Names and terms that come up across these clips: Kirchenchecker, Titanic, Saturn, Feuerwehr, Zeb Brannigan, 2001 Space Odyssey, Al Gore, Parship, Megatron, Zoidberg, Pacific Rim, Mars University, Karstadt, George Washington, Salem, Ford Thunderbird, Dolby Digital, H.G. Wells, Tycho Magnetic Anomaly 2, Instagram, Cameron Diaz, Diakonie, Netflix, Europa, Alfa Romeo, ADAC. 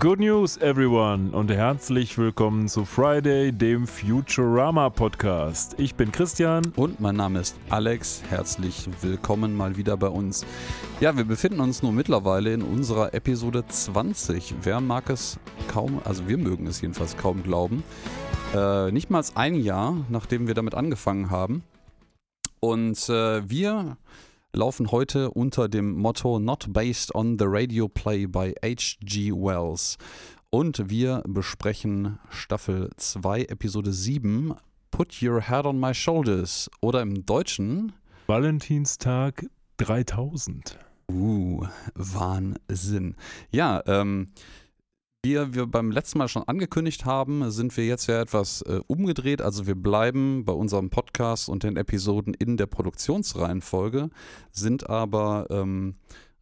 Good News everyone und herzlich willkommen zu Friday, dem Futurama Podcast. Ich bin Christian. Und mein Name ist Alex. Herzlich willkommen mal wieder bei uns. Ja, wir befinden uns nun mittlerweile in unserer Episode 20. Wer mag es kaum, also wir mögen es jedenfalls kaum glauben. Nicht mal ein Jahr, nachdem wir damit angefangen haben. Und wir laufen heute unter dem Motto Not Based on the Radio Play by H.G. Wells. Und wir besprechen Staffel 2, Episode 7, Put Your Head on My Shoulders. Oder im Deutschen Valentinstag 3000. Wahnsinn. Ja, wie wir beim letzten Mal schon angekündigt haben, sind wir jetzt ja etwas umgedreht. Also wir bleiben bei unserem Podcast und den Episoden in der Produktionsreihenfolge, sind aber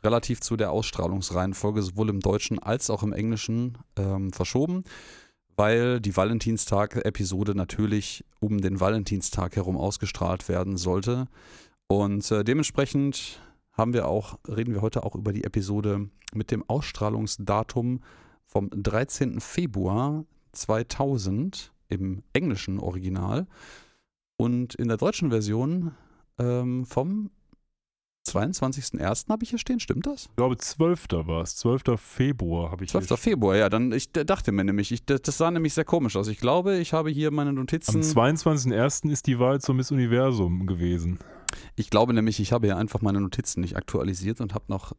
relativ zu der Ausstrahlungsreihenfolge sowohl im Deutschen als auch im Englischen verschoben, weil die Valentinstag-Episode natürlich um den Valentinstag herum ausgestrahlt werden sollte. Und dementsprechend reden wir heute auch über die Episode mit dem Ausstrahlungsdatum vom 13. Februar 2000 im englischen Original und in der deutschen Version vom 22.01. habe ich hier stehen, stimmt das? Ich glaube, 12. war es, 12. Februar habe ich 12. hier stehen. Februar, ja, dann ich dachte mir nämlich, das sah nämlich sehr komisch aus. Ich glaube, ich habe hier meine Notizen. Am 22.01. ist die Wahl zum Miss Universum gewesen. Ich glaube nämlich, ich habe hier einfach meine Notizen nicht aktualisiert und habe noch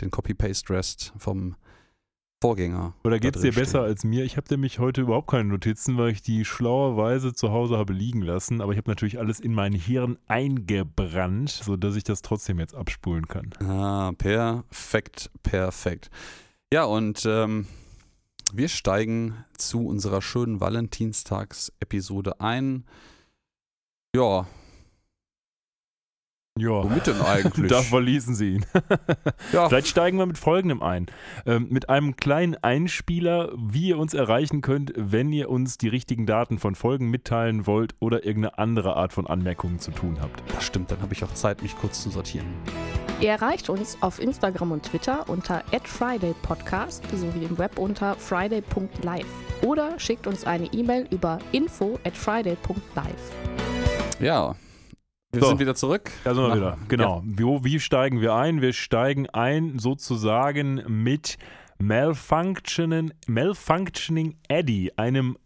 den Copy-Paste-Rest vom Vorgänger. Oder geht's dir besser als mir? Ich habe nämlich heute überhaupt keine Notizen, weil ich die schlauerweise zu Hause habe liegen lassen, aber ich habe natürlich alles in mein Hirn eingebrannt, sodass ich das trotzdem jetzt abspulen kann. Ah, perfekt. Ja, und wir steigen zu unserer schönen Valentinstags-Episode ein. Ja. Ja. Womit denn eigentlich? Da verließen sie ihn. Ja. Vielleicht steigen wir mit Folgendem ein. Mit einem kleinen Einspieler, wie ihr uns erreichen könnt, wenn ihr uns die richtigen Daten von Folgen mitteilen wollt oder irgendeine andere Art von Anmerkungen zu tun habt. Das stimmt, dann habe ich auch Zeit, mich kurz zu sortieren. Ihr erreicht uns auf Instagram und Twitter unter @fridaypodcast sowie im Web unter friday.live oder schickt uns eine E-Mail über info@friday.live. Ja. Wir sind wieder zurück. Da sind wir wieder, genau. Ja. Wie steigen wir ein? Wir steigen ein sozusagen mit Malfunctioning Eddie, einem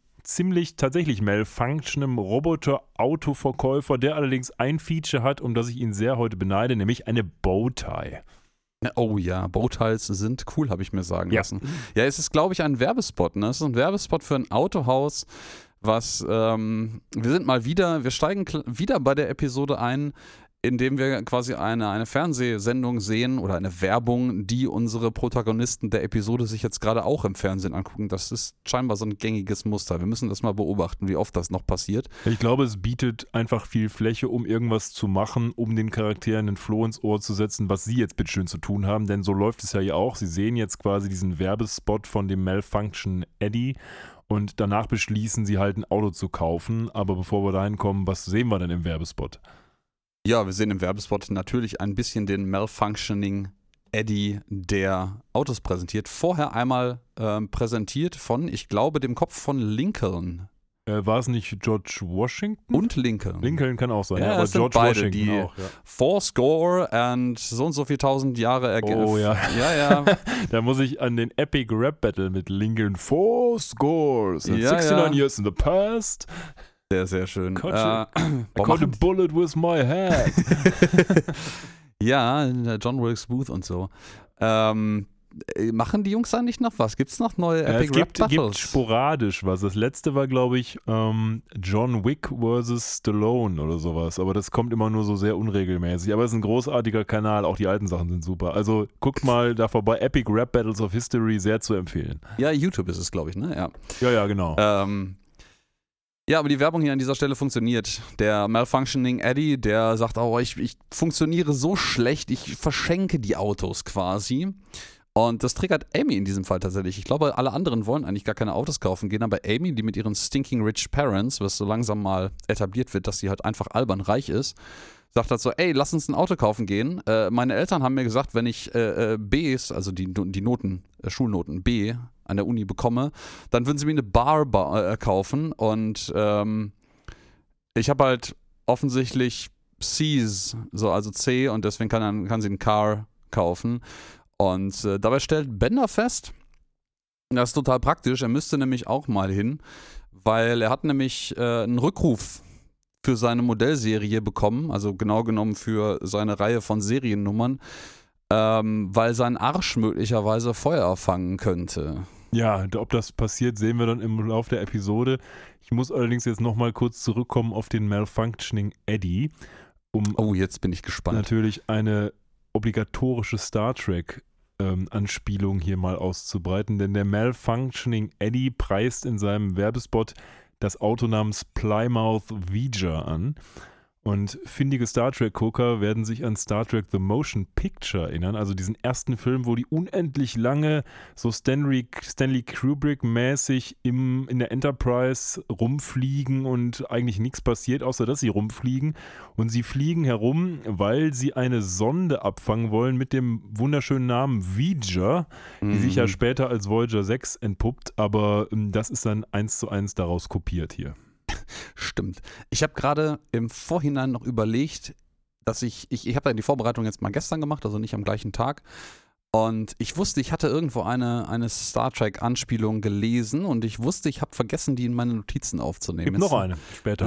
tatsächlich malfunctionem Roboter-Autoverkäufer, der allerdings ein Feature hat, um das ich ihn sehr heute beneide, nämlich eine Bowtie. Oh ja, Bowties sind cool, habe ich mir sagen lassen. Ja, es ist, glaube ich, ein Werbespot. Ne? Es ist ein Werbespot für ein Autohaus, was, wir steigen wieder bei der Episode ein, indem wir quasi eine Fernsehsendung sehen oder eine Werbung, die unsere Protagonisten der Episode sich jetzt gerade auch im Fernsehen angucken. Das ist scheinbar so ein gängiges Muster. Wir müssen das mal beobachten, wie oft das noch passiert. Ich glaube, es bietet einfach viel Fläche, um irgendwas zu machen, um den Charakteren den Floh ins Ohr zu setzen, was sie jetzt bitteschön zu tun haben. Denn so läuft es ja hier auch. Sie sehen jetzt quasi diesen Werbespot von dem Malfunction Eddie. Und danach beschließen sie halt ein Auto zu kaufen. Aber bevor wir dahin kommen, was sehen wir denn im Werbespot? Ja, wir sehen im Werbespot natürlich ein bisschen den Malfunctioning Eddie, der Autos präsentiert. Vorher einmal präsentiert von, ich glaube, dem Kopf von Lincoln. War es nicht George Washington? Und Lincoln. Lincoln kann auch sein, ja, aber George Washington die auch. Ja. 4 score and so und so viel 1000 Jahre Oh ja. Ja. Da muss ich an den Epic Rap Battle mit Lincoln. 4 scores and 69 years in the past. Sehr schön. I caught a bullet with my head. Ja, John Wilkes Booth und so. Machen die Jungs da nicht noch was? Gibt es noch neue Epic Rap Battles? Es gibt sporadisch was. Das letzte war, glaube ich, John Wick vs. Stallone oder sowas. Aber das kommt immer nur so sehr unregelmäßig. Aber es ist ein großartiger Kanal. Auch die alten Sachen sind super. Also guckt mal da vorbei. Epic Rap Battles of History, sehr zu empfehlen. Ja, YouTube ist es, glaube ich, ne? Ja, genau. Ja, aber die Werbung hier an dieser Stelle funktioniert. Der Malfunctioning Eddie, der sagt, ich funktioniere so schlecht, ich verschenke die Autos quasi. Und das triggert Amy in diesem Fall tatsächlich. Ich glaube, alle anderen wollen eigentlich gar keine Autos kaufen gehen, aber Amy, die mit ihren stinking rich parents, was so langsam mal etabliert wird, dass sie halt einfach albern reich ist, sagt halt so, ey, lass uns ein Auto kaufen gehen. Meine Eltern haben mir gesagt, wenn ich Bs, also die Noten, Schulnoten B an der Uni bekomme, dann würden sie mir eine Bar kaufen. Und ich habe halt offensichtlich Cs, so also C, und deswegen kann sie ein Car kaufen. Und dabei stellt Bender fest, das ist total praktisch, er müsste nämlich auch mal hin, weil er hat nämlich einen Rückruf für seine Modellserie bekommen, also genau genommen für seine Reihe von Seriennummern, weil sein Arsch möglicherweise Feuer fangen könnte. Ja, ob das passiert, sehen wir dann im Laufe der Episode. Ich muss allerdings jetzt nochmal kurz zurückkommen auf den Malfunctioning Eddie, um jetzt bin ich gespannt. Natürlich eine obligatorische Star Trek Anspielung hier mal auszubreiten, denn der Malfunctioning Eddie preist in seinem Werbespot das Auto namens Plymouth Voyager an. Und findige Star Trek-Gucker werden sich an Star Trek The Motion Picture erinnern, also diesen ersten Film, wo die unendlich lange so Stanley Kubrick-mäßig in der Enterprise rumfliegen und eigentlich nichts passiert, außer dass sie rumfliegen. Und sie fliegen herum, weil sie eine Sonde abfangen wollen mit dem wunderschönen Namen V'ger, die sich ja später als Voyager 6 entpuppt, aber das ist dann 1:1 daraus kopiert hier. Stimmt. Ich habe gerade im Vorhinein noch überlegt, dass ich habe ja die Vorbereitung jetzt mal gestern gemacht, also nicht am gleichen Tag. Und ich wusste, ich hatte irgendwo eine Star Trek-Anspielung gelesen und ich wusste, ich habe vergessen, die in meine Notizen aufzunehmen. Gibt noch eine, später.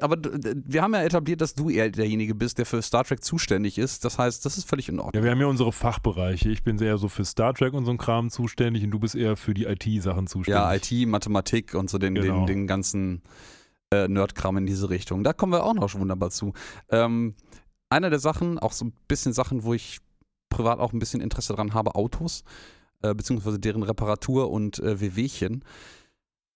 Aber wir haben ja etabliert, dass du eher derjenige bist, der für Star Trek zuständig ist. Das heißt, das ist völlig in Ordnung. Ja, wir haben ja unsere Fachbereiche. Ich bin eher so für Star Trek und so einen Kram zuständig und du bist eher für die IT-Sachen zuständig. Ja, IT, Mathematik und so den ganzen Nerdkram in diese Richtung. Da kommen wir auch noch schon wunderbar zu. Einer der Sachen, auch so ein bisschen Sachen, wo ich privat auch ein bisschen Interesse dran habe, Autos, beziehungsweise deren Reparatur und Wehwehchen.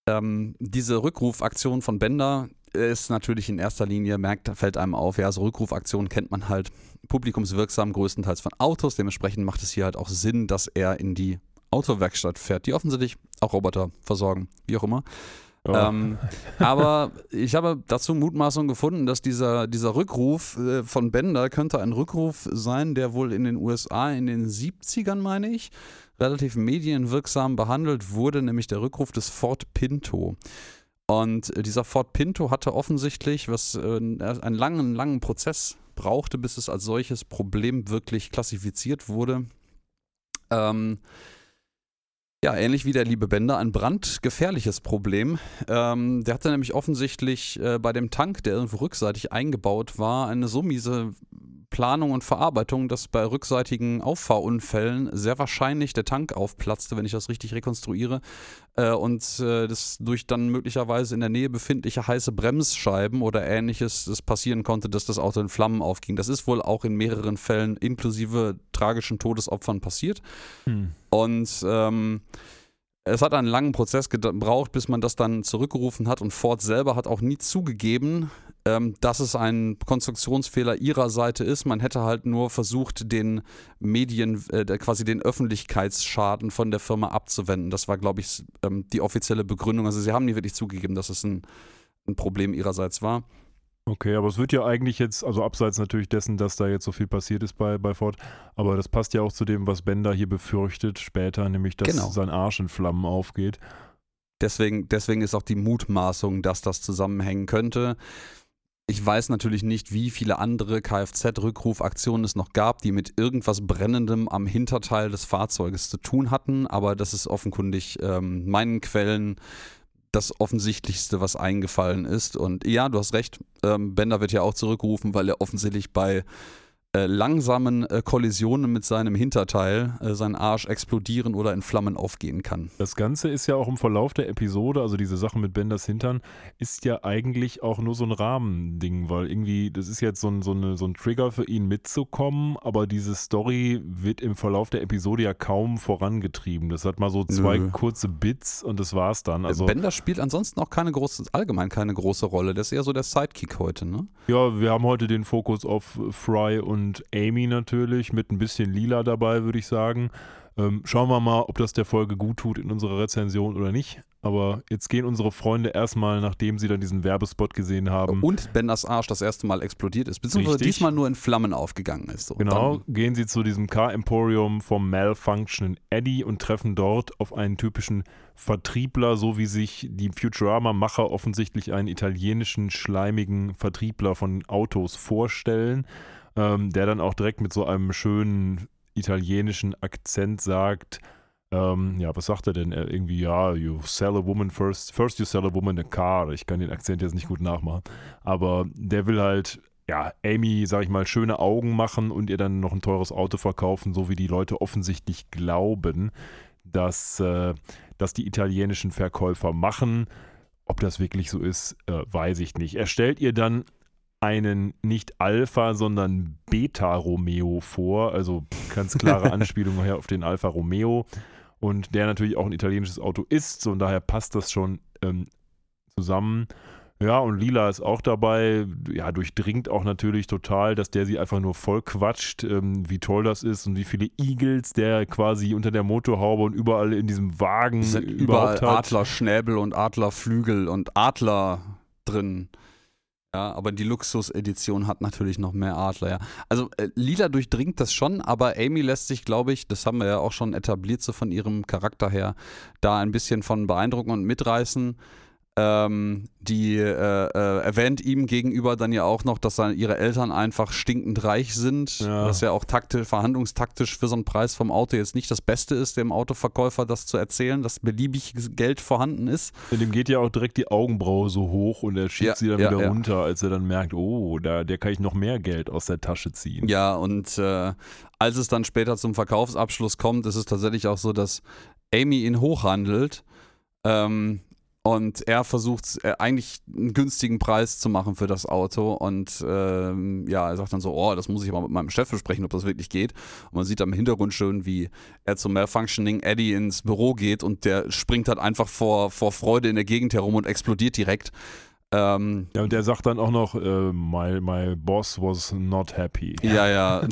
Diese Rückrufaktion von Bender ist natürlich in erster Linie, fällt einem auf, ja, so Rückrufaktionen kennt man halt publikumswirksam größtenteils von Autos, dementsprechend macht es hier halt auch Sinn, dass er in die Autowerkstatt fährt, die offensichtlich auch Roboter versorgen, wie auch immer. Oh. Aber ich habe dazu Mutmaßungen gefunden, dass dieser Rückruf von Bender könnte ein Rückruf sein, der wohl in den USA in den 70ern, meine ich, relativ medienwirksam behandelt wurde, nämlich der Rückruf des Ford Pinto. Und dieser Ford Pinto hatte offensichtlich, was einen langen Prozess brauchte, bis es als solches Problem wirklich klassifiziert wurde, ja, ähnlich wie der liebe Bender, ein brandgefährliches Problem. Der hatte nämlich offensichtlich bei dem Tank, der irgendwo rückseitig eingebaut war, eine so miese Planung und Verarbeitung, dass bei rückseitigen Auffahrunfällen sehr wahrscheinlich der Tank aufplatzte, wenn ich das richtig rekonstruiere, und das durch dann möglicherweise in der Nähe befindliche heiße Bremsscheiben oder Ähnliches es passieren konnte, dass das Auto in Flammen aufging. Das ist wohl auch in mehreren Fällen inklusive tragischen Todesopfern passiert. Und es hat einen langen Prozess gebraucht, bis man das dann zurückgerufen hat, und Ford selber hat auch nie zugegeben, dass es ein Konstruktionsfehler ihrer Seite ist. Man hätte halt nur versucht, den Medien, quasi den Öffentlichkeitsschaden von der Firma abzuwenden. Das war, glaube ich, die offizielle Begründung. Also sie haben nie wirklich zugegeben, dass es ein Problem ihrerseits war. Okay, aber es wird ja eigentlich jetzt, also abseits natürlich dessen, dass da jetzt so viel passiert ist bei Ford, aber das passt ja auch zu dem, was Bender hier befürchtet später, nämlich dass sein Arsch in Flammen aufgeht. Deswegen ist auch die Mutmaßung, dass das zusammenhängen könnte. Ich weiß natürlich nicht, wie viele andere Kfz-Rückrufaktionen es noch gab, die mit irgendwas Brennendem am Hinterteil des Fahrzeuges zu tun hatten, aber das ist offenkundig meinen Quellen das Offensichtlichste, was eingefallen ist. Und ja, du hast recht, Bender wird ja auch zurückgerufen, weil er offensichtlich bei langsamen Kollisionen mit seinem Hinterteil seinen Arsch explodieren oder in Flammen aufgehen kann. Das Ganze ist ja auch im Verlauf der Episode, also diese Sache mit Benders Hintern, ist ja eigentlich auch nur so ein Rahmending, weil irgendwie, das ist jetzt so ein Trigger für ihn mitzukommen, aber diese Story wird im Verlauf der Episode ja kaum vorangetrieben. Das hat mal so zwei kurze Bits und das war's dann. Also Bender spielt ansonsten auch allgemein keine große Rolle. Das ist eher so der Sidekick heute, ne? Ja, wir haben heute den Fokus auf Fry und Amy natürlich, mit ein bisschen Lila dabei, würde ich sagen. Schauen wir mal, ob das der Folge gut tut in unserer Rezension oder nicht. Aber jetzt gehen unsere Freunde erstmal, nachdem sie dann diesen Werbespot gesehen haben. Und wenn das Arsch das erste Mal explodiert ist, beziehungsweise richtig, diesmal nur in Flammen aufgegangen ist. So. Genau, gehen sie zu diesem Car-Emporium vom Malfunction Eddie und treffen dort auf einen typischen Vertriebler, so wie sich die Futurama-Macher offensichtlich einen italienischen, schleimigen Vertriebler von Autos vorstellen, der dann auch direkt mit so einem schönen italienischen Akzent sagt, was sagt er denn? Irgendwie, ja, you sell a woman first. First you sell a woman a car. Ich kann den Akzent jetzt nicht gut nachmachen. Aber der will halt, ja, Amy, sag ich mal, schöne Augen machen und ihr dann noch ein teures Auto verkaufen, so wie die Leute offensichtlich glauben, dass die italienischen Verkäufer machen. Ob das wirklich so ist, weiß ich nicht. Er stellt ihr dann einen nicht Alpha, sondern Beta Romeo vor, also ganz klare Anspielung auf den Alfa Romeo, und der natürlich auch ein italienisches Auto ist, so, und daher passt das schon zusammen. Ja, und Lila ist auch dabei, ja, durchdringt auch natürlich total, dass der sie einfach nur voll quatscht, wie toll das ist und wie viele Eagles der quasi unter der Motorhaube und überall in diesem Wagen überhaupt hat. Überall Adlerschnäbel und Adlerflügel und Adler drin. Ja, aber die Luxus-Edition hat natürlich noch mehr Adler, ja. Also Lila durchdringt das schon, aber Amy lässt sich, glaube ich, das haben wir ja auch schon etabliert, so von ihrem Charakter her, da ein bisschen von beeindrucken und mitreißen. Die erwähnt ihm gegenüber dann ja auch noch, dass dann ihre Eltern einfach stinkend reich sind, ja. Was ja auch verhandlungstaktisch für so einen Preis vom Auto jetzt nicht das Beste ist, dem Autoverkäufer das zu erzählen, dass beliebig Geld vorhanden ist. In dem geht ja auch direkt die Augenbraue so hoch und er schiebt sie dann wieder runter, als er dann merkt, oh, der kann ich noch mehr Geld aus der Tasche ziehen. Ja, und als es dann später zum Verkaufsabschluss kommt, ist es tatsächlich auch so, dass Amy ihn hochhandelt, und er versucht eigentlich einen günstigen Preis zu machen für das Auto und er sagt dann so, das muss ich aber mit meinem Chef besprechen, ob das wirklich geht. Und man sieht am Hintergrund schön, wie er zum Malfunctioning Eddie ins Büro geht und der springt halt einfach vor Freude in der Gegend herum und explodiert direkt. Und der sagt dann auch noch, my boss was not happy. Ja.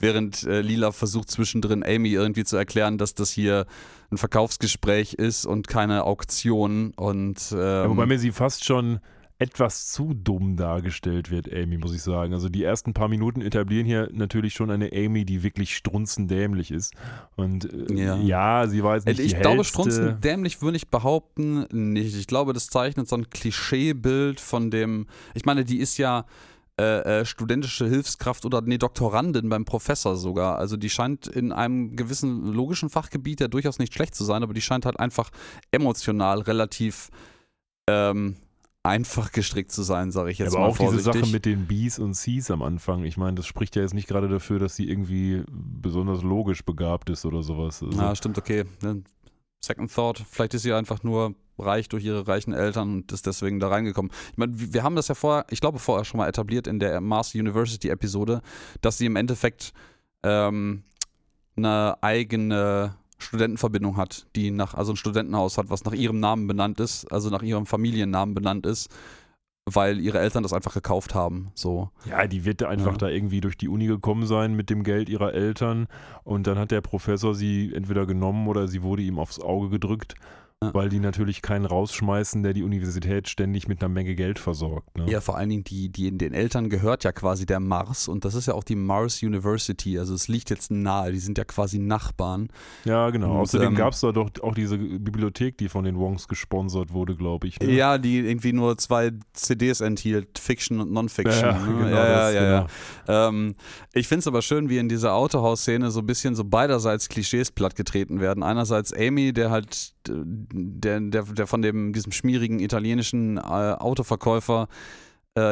Während Lila versucht zwischendrin Amy irgendwie zu erklären, dass das hier ein Verkaufsgespräch ist und keine Auktion. Und, wobei mir sie fast schon etwas zu dumm dargestellt wird, Amy, muss ich sagen. Also die ersten paar Minuten etablieren hier natürlich schon eine Amy, die wirklich strunzendämlich ist. Und sie war jetzt nicht die hellste. Ich glaube, strunzendämlich würde ich behaupten, nicht. Ich glaube, das zeichnet so ein Klischeebild von dem, ich meine, die ist ja studentische Hilfskraft oder Doktorandin beim Professor sogar. Also die scheint in einem gewissen logischen Fachgebiet ja durchaus nicht schlecht zu sein, aber die scheint halt einfach emotional relativ einfach gestrickt zu sein, sage ich jetzt mal vorsichtig. Aber auch diese Sache mit den Bs und Cs am Anfang, ich meine, das spricht ja jetzt nicht gerade dafür, dass sie irgendwie besonders logisch begabt ist oder sowas. Also stimmt, okay. Second thought, vielleicht ist sie einfach nur reich durch ihre reichen Eltern und ist deswegen da reingekommen. Ich meine, wir haben das ja vorher schon mal etabliert in der Mars University Episode, dass sie im Endeffekt eine eigene Studentenverbindung hat, die ein Studentenhaus hat, was nach ihrem Namen benannt ist, also nach ihrem Familiennamen benannt ist, weil ihre Eltern das einfach gekauft haben. So. Ja, die wird einfach da irgendwie durch die Uni gekommen sein mit dem Geld ihrer Eltern und dann hat der Professor sie entweder genommen oder sie wurde ihm aufs Auge gedrückt, weil die natürlich keinen rausschmeißen, der die Universität ständig mit einer Menge Geld versorgt. Ne? Ja, vor allen Dingen, die in den Eltern gehört ja quasi der Mars und das ist ja auch die Mars University, also es liegt jetzt nahe, die sind ja quasi Nachbarn. Ja, genau. Und außerdem gab es da doch auch diese Bibliothek, die von den Wongs gesponsert wurde, glaube ich. Ne? Ja, die irgendwie nur 2 CDs enthielt, Fiction und Non-Fiction. Ja, ne? Genau. Ich finde es aber schön, wie in dieser Autohaus-Szene so ein bisschen so beiderseits Klischees plattgetreten werden. Einerseits Amy, der halt der von diesem schmierigen italienischen Autoverkäufer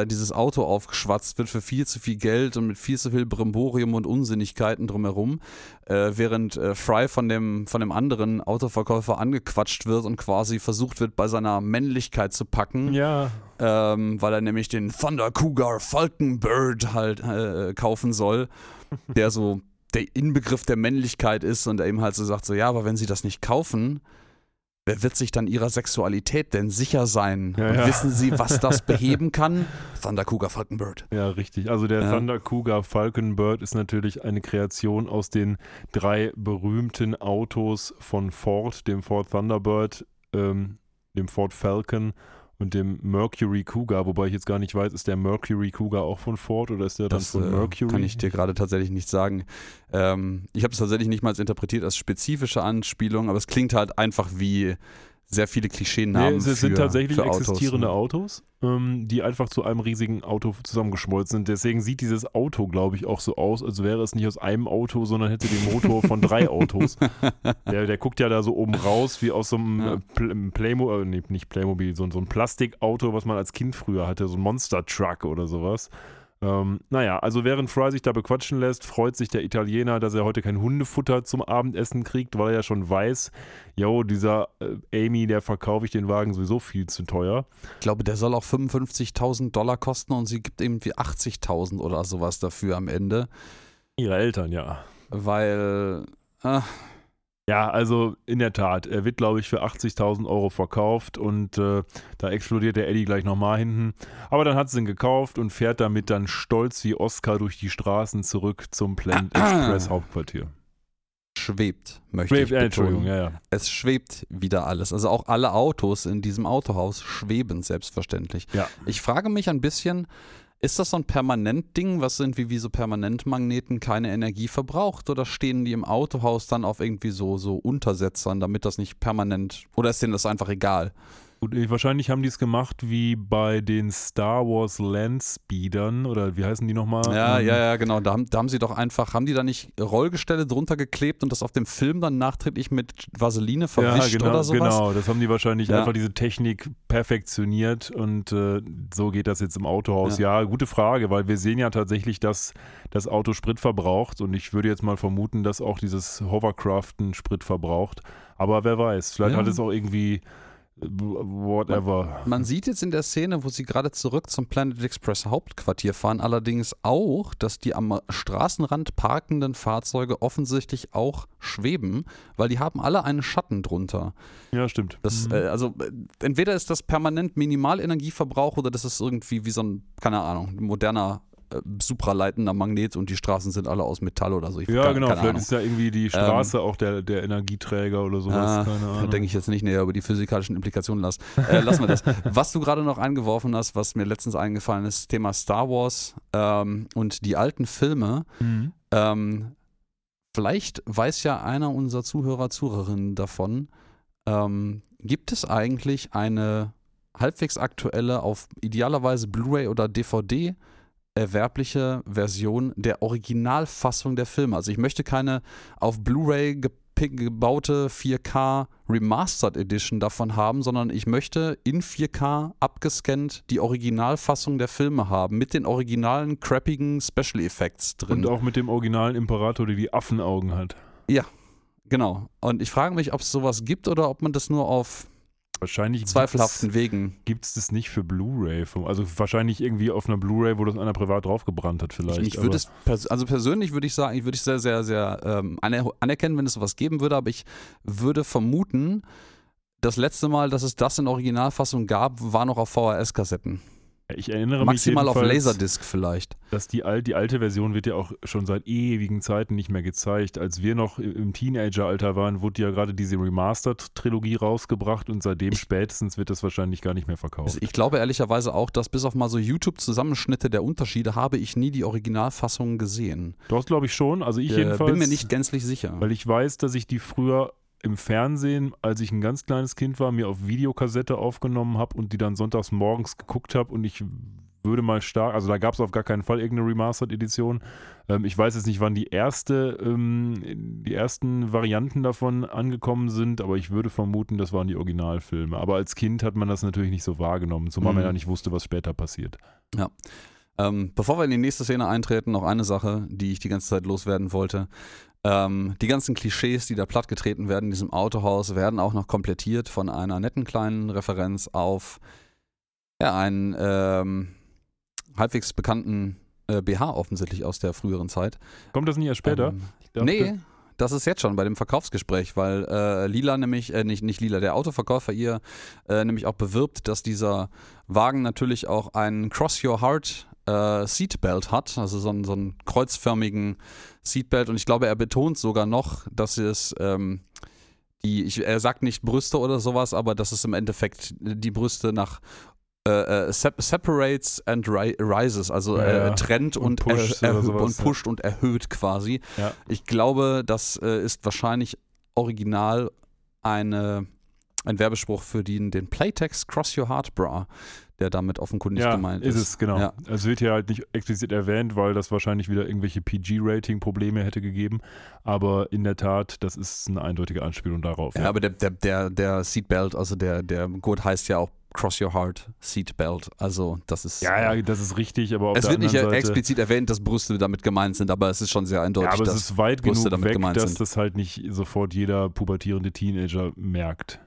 dieses Auto aufgeschwatzt wird für viel zu viel Geld und mit viel zu viel Brimborium und Unsinnigkeiten drumherum, während Fry von dem anderen Autoverkäufer angequatscht wird und quasi versucht wird, bei seiner Männlichkeit zu packen, weil er nämlich den Thunder Cougar Falcon Bird halt kaufen soll, der so der Inbegriff der Männlichkeit ist und er ihm halt so sagt, aber wenn sie das nicht kaufen, Wer wird sich dann ihrer Sexualität denn sicher sein? Ja, und wissen sie, was das beheben kann? Thunder Cougar Falcon Bird. Ja, richtig. Also der Thunder Cougar Falcon Bird ist natürlich eine Kreation aus den 3 berühmten Autos von Ford, dem Ford Thunderbird, dem Ford Falcon und dem Mercury Cougar, wobei ich jetzt gar nicht weiß, ist der Mercury Cougar auch von Ford oder ist der dann von Mercury? Das kann ich dir gerade tatsächlich nicht sagen. Ich habe es tatsächlich nicht mal interpretiert als spezifische Anspielung, aber es klingt halt einfach wie sehr viele Klischeenamen für Autos. Es sind tatsächlich existierende Autos, die einfach zu einem riesigen Auto zusammengeschmolzen sind. Deswegen sieht dieses Auto, glaube ich, auch so aus, als wäre es nicht aus einem Auto, sondern hätte den Motor von 3 Autos. Der guckt ja da so oben raus, wie aus so einem Playmobil, nee, nicht Playmobil, so ein Plastikauto, was man als Kind früher hatte, so ein Monster-Truck oder sowas. Naja, also während Fry sich da bequatschen lässt, freut sich der Italiener, dass er heute kein Hundefutter zum Abendessen kriegt, weil er ja schon weiß, jo, dieser Amy, der verkaufe ich den Wagen sowieso viel zu teuer. Ich glaube, der soll auch $55,000 kosten und sie gibt irgendwie 80.000 oder sowas dafür am Ende. Ihre Eltern, ja. Weil, ja, also in der Tat, er wird, glaube ich, für 80.000 Euro verkauft und da explodiert der Eddie gleich nochmal hinten. Aber dann hat sie ihn gekauft und fährt damit dann stolz wie Oscar durch die Straßen zurück zum Planet Express Hauptquartier. Schwebt, möchte ich betonen. Entschuldigung, ja. Es schwebt wieder alles. Also auch alle Autos in diesem Autohaus schweben selbstverständlich. Ja. Ich frage mich ein bisschen, ist das so ein Permanent-Ding, was irgendwie wie so Permanentmagneten keine Energie verbraucht? Oder stehen die im Autohaus dann auf irgendwie so Untersetzern, damit das nicht permanent, oder ist denen das einfach egal? Gut, wahrscheinlich haben die es gemacht wie bei den Star Wars Landspeedern, oder wie heißen die nochmal? Ja, genau. Da haben sie doch einfach, haben die da nicht Rollgestelle drunter geklebt und das auf dem Film dann nachträglich mit Vaseline verwischt oder sowas? Genau, das haben die wahrscheinlich einfach diese Technik perfektioniert und so geht das jetzt im Autohaus. Ja, gute Frage, weil wir sehen ja tatsächlich, dass das Auto Sprit verbraucht und ich würde jetzt mal vermuten, dass auch dieses Hovercraften Sprit verbraucht, aber wer weiß, vielleicht hat es auch irgendwie whatever. Man sieht jetzt in der Szene, wo sie gerade zurück zum Planet Express Hauptquartier fahren, allerdings auch, dass die am Straßenrand parkenden Fahrzeuge offensichtlich auch schweben, weil die haben alle einen Schatten drunter. Ja, stimmt. Das, also entweder ist das permanent Minimalenergieverbrauch oder das ist irgendwie wie so ein, keine Ahnung, moderner supraleitender Magnet und die Straßen sind alle aus Metall oder so. Vielleicht ist ja irgendwie die Straße auch der Energieträger oder sowas. Keine Ahnung. Da denke ich jetzt nicht näher über die physikalischen Implikationen. Lassen wir das. Was du gerade noch eingeworfen hast, was mir letztens eingefallen ist, Thema Star Wars und die alten Filme. Vielleicht weiß ja einer unserer Zuhörer, Zuhörerinnen davon. Gibt es eigentlich eine halbwegs aktuelle, auf idealerweise Blu-ray oder DVD erwerbliche Version der Originalfassung der Filme. Also ich möchte keine auf Blu-ray gebaute 4K Remastered Edition davon haben, sondern ich möchte in 4K abgescannt die Originalfassung der Filme haben, mit den originalen crappigen Special Effects drin. Und auch mit dem originalen Imperator, der die Affenaugen hat. Ja, genau. Und ich frage mich, ob es sowas gibt oder ob man das nur auf wahrscheinlich zweifelhaften Wegen gibt es das nicht für Blu-ray. Also wahrscheinlich irgendwie auf einer Blu-ray, wo das einer privat draufgebrannt hat vielleicht. Ich würde es persönlich würde ich sagen, ich würde es sehr, sehr, sehr anerkennen, wenn es sowas geben würde, aber ich würde vermuten, das letzte Mal, dass es das in Originalfassung gab, war noch auf VHS-Kassetten. Ich erinnere maximal mich auf Laserdisc vielleicht. Dass die alte Version wird ja auch schon seit ewigen Zeiten nicht mehr gezeigt. Als wir noch im Teenager-Alter waren, wurde ja gerade diese Remastered-Trilogie rausgebracht und seitdem spätestens wird das wahrscheinlich gar nicht mehr verkauft. Ich glaube ehrlicherweise auch, dass bis auf mal so YouTube-Zusammenschnitte der Unterschiede habe ich nie die Originalfassungen gesehen. Doch, glaube ich schon. Also ich jedenfalls. Bin mir nicht gänzlich sicher. Weil ich weiß, dass ich die früher im Fernsehen, als ich ein ganz kleines Kind war, mir auf Videokassette aufgenommen habe und die dann sonntags morgens geguckt habe und ich würde mal stark, also da gab es auf gar keinen Fall irgendeine Remastered-Edition. Ich weiß jetzt nicht, wann die ersten Varianten davon angekommen sind, aber ich würde vermuten, das waren die Originalfilme. Aber als Kind hat man das natürlich nicht so wahrgenommen, zumal man ja nicht wusste, was später passiert. Ja. Bevor wir in die nächste Szene eintreten, noch eine Sache, die ich die ganze Zeit loswerden wollte. Die ganzen Klischees, die da plattgetreten werden in diesem Autohaus, werden auch noch komplettiert von einer netten kleinen Referenz auf einen halbwegs bekannten BH offensichtlich aus der früheren Zeit. Kommt das nicht erst später? Nee, das ist jetzt schon bei dem Verkaufsgespräch, weil Lila nämlich, nicht Lila, der Autoverkäufer ihr nämlich auch bewirbt, dass dieser Wagen natürlich auch einen Cross Your Heart Seatbelt hat, also so einen kreuzförmigen Seatbelt, und ich glaube, er betont sogar noch, dass es er sagt nicht Brüste oder sowas, aber dass es im Endeffekt die Brüste nach separates and rises, also trennt und pusht und erhöht quasi. Ja. Ich glaube, das ist wahrscheinlich original ein Werbespruch für den Playtex Cross Your Heart Bra, der damit offenkundig gemeint ist. Ja, ist es, genau. Ja. Es wird hier halt nicht explizit erwähnt, weil das wahrscheinlich wieder irgendwelche PG-Rating-Probleme hätte gegeben. Aber in der Tat, das ist eine eindeutige Anspielung darauf. Ja, aber der Seatbelt, also der Gurt heißt ja auch Cross Your Heart Seatbelt, also das ist... Ja, das ist richtig, aber auf der anderen Seite... Es wird nicht explizit erwähnt, dass Brüste damit gemeint sind, aber es ist schon sehr eindeutig, dass Brüste damit gemeint sind. Ja, aber es ist weit genug weg, dass das halt nicht sofort jeder pubertierende Teenager merkt.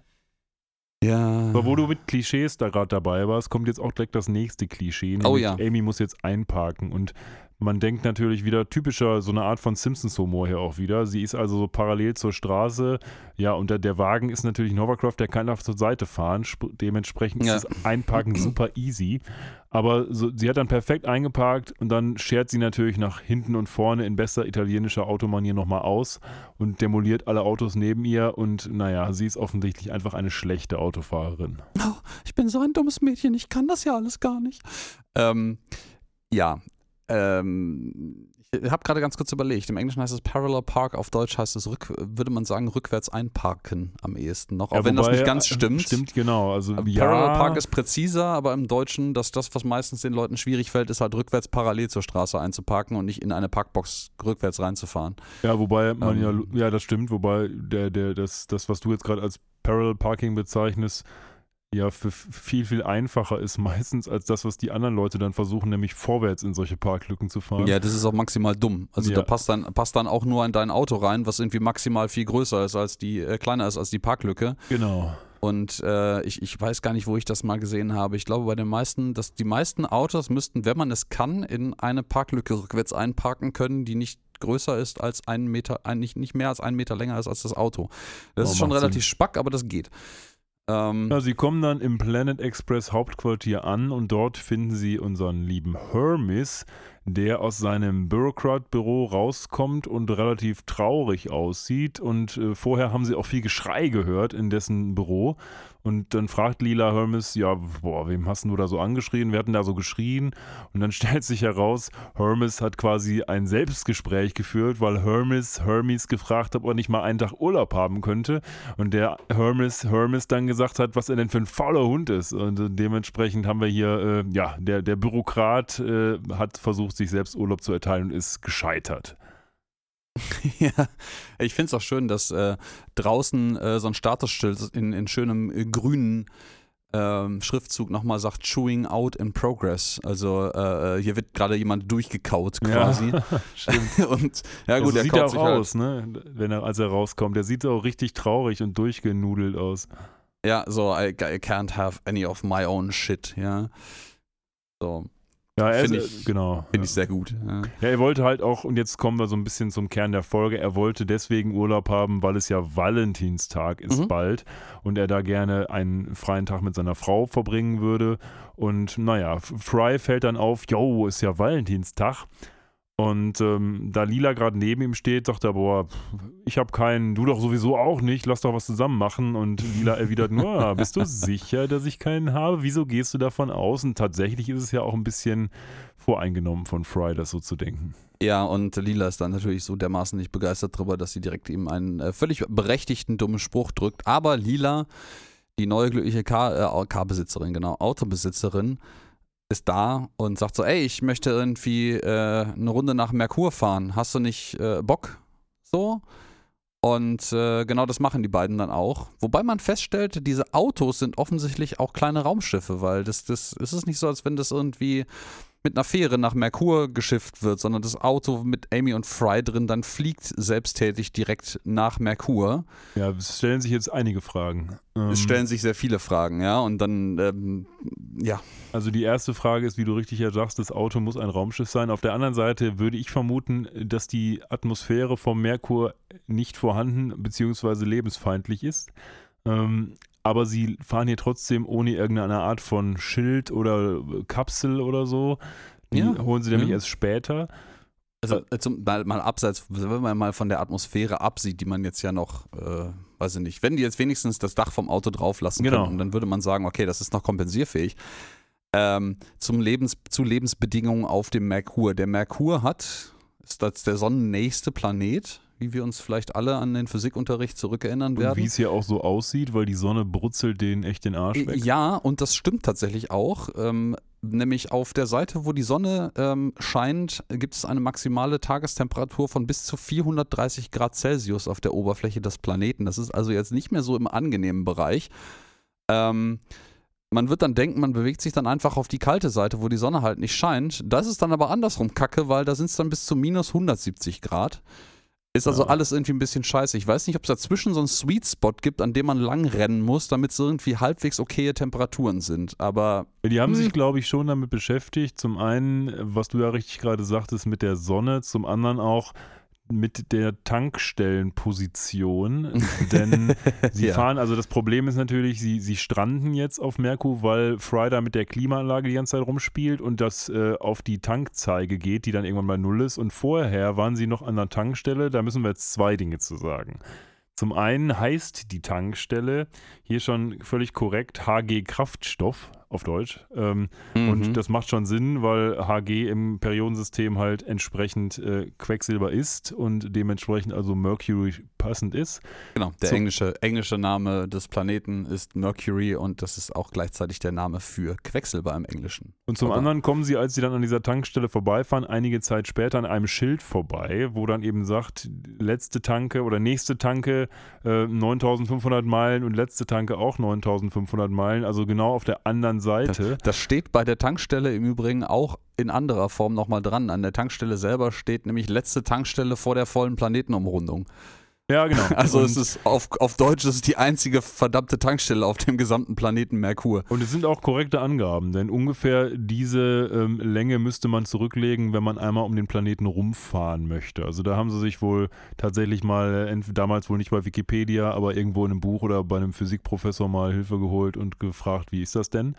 Ja. Aber wo du mit Klischees da gerade dabei warst, kommt jetzt auch direkt das nächste Klischee. Oh ja. Amy muss jetzt einparken und man denkt natürlich wieder typischer, so eine Art von Simpsons-Humor hier auch wieder. Sie ist also so parallel zur Straße. Ja, und der Wagen ist natürlich ein Hovercraft, der kann auf zur Seite fahren. Dementsprechend ist das Einparken super easy. Aber sie hat dann perfekt eingeparkt und dann schert sie natürlich nach hinten und vorne in bester italienischer Automanier nochmal aus und demoliert alle Autos neben ihr. Und naja, sie ist offensichtlich einfach eine schlechte Autofahrerin. Oh, ich bin so ein dummes Mädchen, ich kann das ja alles gar nicht. Ich habe gerade ganz kurz überlegt, im Englischen heißt es Parallel Park, auf Deutsch heißt es, würde man sagen, rückwärts einparken am ehesten noch, auch wenn das nicht ganz stimmt. Stimmt, genau. Also, Parallel Park ist präziser, aber im Deutschen, was meistens den Leuten schwierig fällt, ist halt rückwärts parallel zur Straße einzuparken und nicht in eine Parkbox rückwärts reinzufahren. Ja, wobei man das stimmt, wobei das, was du jetzt gerade als Parallel Parking bezeichnest, ja, für viel, viel einfacher ist meistens als das, was die anderen Leute dann versuchen, nämlich vorwärts in solche Parklücken zu fahren. Ja, das ist auch maximal dumm. Also da passt dann auch nur an dein Auto rein, was irgendwie maximal viel größer ist als kleiner ist als die Parklücke. Genau. Und ich weiß gar nicht, wo ich das mal gesehen habe. Ich glaube, bei den meisten, dass die meisten Autos müssten, wenn man es kann, in eine Parklücke rückwärts einparken können, die nicht größer ist als einen Meter, nicht mehr als einen Meter länger ist als das Auto. Das ist schon relativ spack, aber das geht. Sie kommen dann im Planet Express Hauptquartier an und dort finden sie unseren lieben Hermes, der aus seinem Bürokratbüro rauskommt und relativ traurig aussieht, und vorher haben sie auch viel Geschrei gehört in dessen Büro, und dann fragt Lila Hermes, wem hast du da so angeschrien? Wir hatten da so geschrien, und dann stellt sich heraus, Hermes hat quasi ein Selbstgespräch geführt, weil Hermes gefragt hat, ob er nicht mal einen Tag Urlaub haben könnte, und der Hermes dann gesagt hat, was er denn für ein fauler Hund ist, und dementsprechend haben wir hier, der Bürokrat hat versucht, sich selbst Urlaub zu erteilen und ist gescheitert. Ja, ich finde es auch schön, dass draußen so ein Statusschild in schönem grünen Schriftzug nochmal sagt, Chewing out in progress. Also hier wird gerade jemand durchgekaut quasi. Ja, stimmt. Und ja gut, also der kaut sich auch aus, ne? Als er rauskommt. Der sieht auch richtig traurig und durchgenudelt aus. Ja, so, I can't have any of my own shit, ja. So. Ja, finde ich sehr gut. Ja. Ja, er wollte halt auch, und jetzt kommen wir so ein bisschen zum Kern der Folge, er wollte deswegen Urlaub haben, weil es ja Valentinstag ist bald und er da gerne einen freien Tag mit seiner Frau verbringen würde. Und naja, Fry fällt dann auf, ist ja Valentinstag. Und da Lila gerade neben ihm steht, sagt er, ich habe keinen, du doch sowieso auch nicht, lass doch was zusammen machen. Und Lila erwidert nur, bist du sicher, dass ich keinen habe? Wieso gehst du davon aus? Und tatsächlich ist es ja auch ein bisschen voreingenommen von Fry, das so zu denken. Ja, und Lila ist dann natürlich so dermaßen nicht begeistert drüber, dass sie direkt ihm einen völlig berechtigten, dummen Spruch drückt. Aber Lila, die neue glückliche Autobesitzerin, ist da und sagt so, ich möchte irgendwie eine Runde nach Merkur fahren, hast du nicht Bock? So, und genau das machen die beiden dann auch, wobei man feststellt, diese Autos sind offensichtlich auch kleine Raumschiffe, weil das ist nicht so, als wenn das irgendwie mit einer Fähre nach Merkur geschifft wird, sondern das Auto mit Amy und Fry drin dann fliegt selbsttätig direkt nach Merkur. Ja, es stellen sich jetzt einige Fragen. Es stellen sich sehr viele Fragen, ja, und dann, ja. Also die erste Frage ist, wie du richtig ja sagst, das Auto muss ein Raumschiff sein. Auf der anderen Seite würde ich vermuten, dass die Atmosphäre vom Merkur nicht vorhanden bzw. lebensfeindlich ist. Aber sie fahren hier trotzdem ohne irgendeine Art von Schild oder Kapsel oder so. Die holen sie nämlich erst später. Also mal abseits, wenn man mal von der Atmosphäre absieht, die man jetzt ja noch, weiß ich nicht, wenn die jetzt wenigstens das Dach vom Auto drauf lassen könnten, dann würde man sagen, okay, das ist noch kompensierfähig. Zu Lebensbedingungen auf dem Merkur. Der Merkur ist das der sonnennächste Planet, wie wir uns vielleicht alle an den Physikunterricht zurückerinnern werden. Und wie es hier auch so aussieht, weil die Sonne brutzelt denen echt den Arsch weg. Ja, und das stimmt tatsächlich auch. Nämlich auf der Seite, wo die Sonne scheint, gibt es eine maximale Tagestemperatur von bis zu 430 Grad Celsius auf der Oberfläche des Planeten. Das ist also jetzt nicht mehr so im angenehmen Bereich. Man wird dann denken, man bewegt sich dann einfach auf die kalte Seite, wo die Sonne halt nicht scheint. Das ist dann aber andersrum kacke, weil da sind es dann bis zu minus 170 Grad. Ist also alles irgendwie ein bisschen scheiße. Ich weiß nicht, ob es dazwischen so einen Sweet Spot gibt, an dem man lang rennen muss, damit es irgendwie halbwegs okaye Temperaturen sind. Aber die haben sich, glaube ich, schon damit beschäftigt. Zum einen, was du ja richtig gerade sagtest, mit der Sonne. Zum anderen auch mit der Tankstellenposition. Denn sie fahren, also das Problem ist natürlich, sie stranden jetzt auf Merkur, weil Fry da mit der Klimaanlage die ganze Zeit rumspielt und das auf die Tankzeige geht, die dann irgendwann bei Null ist. Und vorher waren sie noch an der Tankstelle, da müssen wir jetzt zwei Dinge zu sagen. Zum einen heißt die Tankstelle hier schon völlig korrekt HG Kraftstoff auf Deutsch. Und das macht schon Sinn, weil HG im Periodensystem halt entsprechend Quecksilber ist und dementsprechend also Mercury passend ist. Genau, der englische Name des Planeten ist Mercury und das ist auch gleichzeitig der Name für Quecksilber im Englischen. Und zum anderen kommen sie, als sie dann an dieser Tankstelle vorbeifahren, einige Zeit später an einem Schild vorbei, wo dann eben sagt, letzte Tanke oder nächste Tanke 9.500 Meilen und letzte Tanke auch 9.500 Meilen, also genau auf der anderen Seite. Das steht bei der Tankstelle im Übrigen auch in anderer Form nochmal dran. An der Tankstelle selber steht nämlich letzte Tankstelle vor der vollen Planetenumrundung. Ja, genau. Also es ist auf Deutsch ist es die einzige verdammte Tankstelle auf dem gesamten Planeten Merkur. Und es sind auch korrekte Angaben, denn ungefähr diese Länge müsste man zurücklegen, wenn man einmal um den Planeten rumfahren möchte. Also da haben sie sich wohl tatsächlich mal, damals wohl nicht bei Wikipedia, aber irgendwo in einem Buch oder bei einem Physikprofessor mal Hilfe geholt und gefragt, wie ist das denn?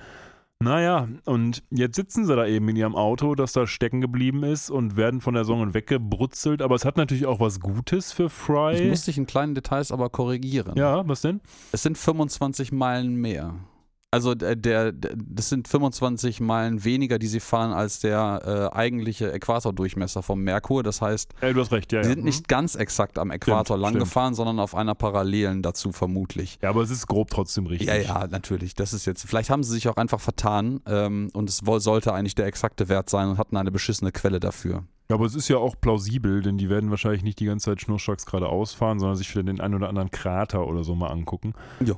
Naja, und jetzt sitzen sie da eben in ihrem Auto, das da stecken geblieben ist und werden von der Sonne weggebrutzelt, aber es hat natürlich auch was Gutes für Fry. Ich muss dich in kleinen Details aber korrigieren. Ja, was denn? Es sind 25 Meilen mehr. Also das sind 25 Meilen weniger, die sie fahren, als der eigentliche Äquatordurchmesser vom Merkur. Das heißt, du hast recht, sie sind nicht ganz exakt am Äquator gefahren, sondern auf einer parallelen dazu vermutlich. Ja, aber es ist grob trotzdem richtig. Ja, ja, natürlich. Das ist jetzt. Vielleicht haben sie sich auch einfach vertan und es sollte eigentlich der exakte Wert sein und hatten eine beschissene Quelle dafür. Ja, aber es ist ja auch plausibel, denn die werden wahrscheinlich nicht die ganze Zeit schnurstracks geradeaus fahren, sondern sich für den einen oder anderen Krater oder so mal angucken. Ja.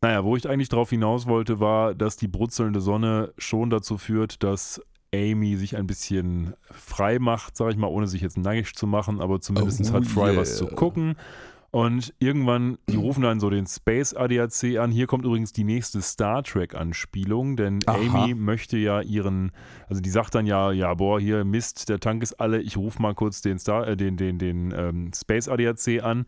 Naja, wo ich eigentlich drauf hinaus wollte, war, dass die brutzelnde Sonne schon dazu führt, dass Amy sich ein bisschen frei macht, sag ich mal, ohne sich jetzt nackig zu machen, aber zumindest hat Fry was zu gucken. Und irgendwann, die rufen dann so den Space ADAC an. Hier kommt übrigens die nächste Star Trek Anspielung, denn Amy möchte ja die sagt dann hier Mist, der Tank ist alle, ich rufe mal kurz den Space ADAC an.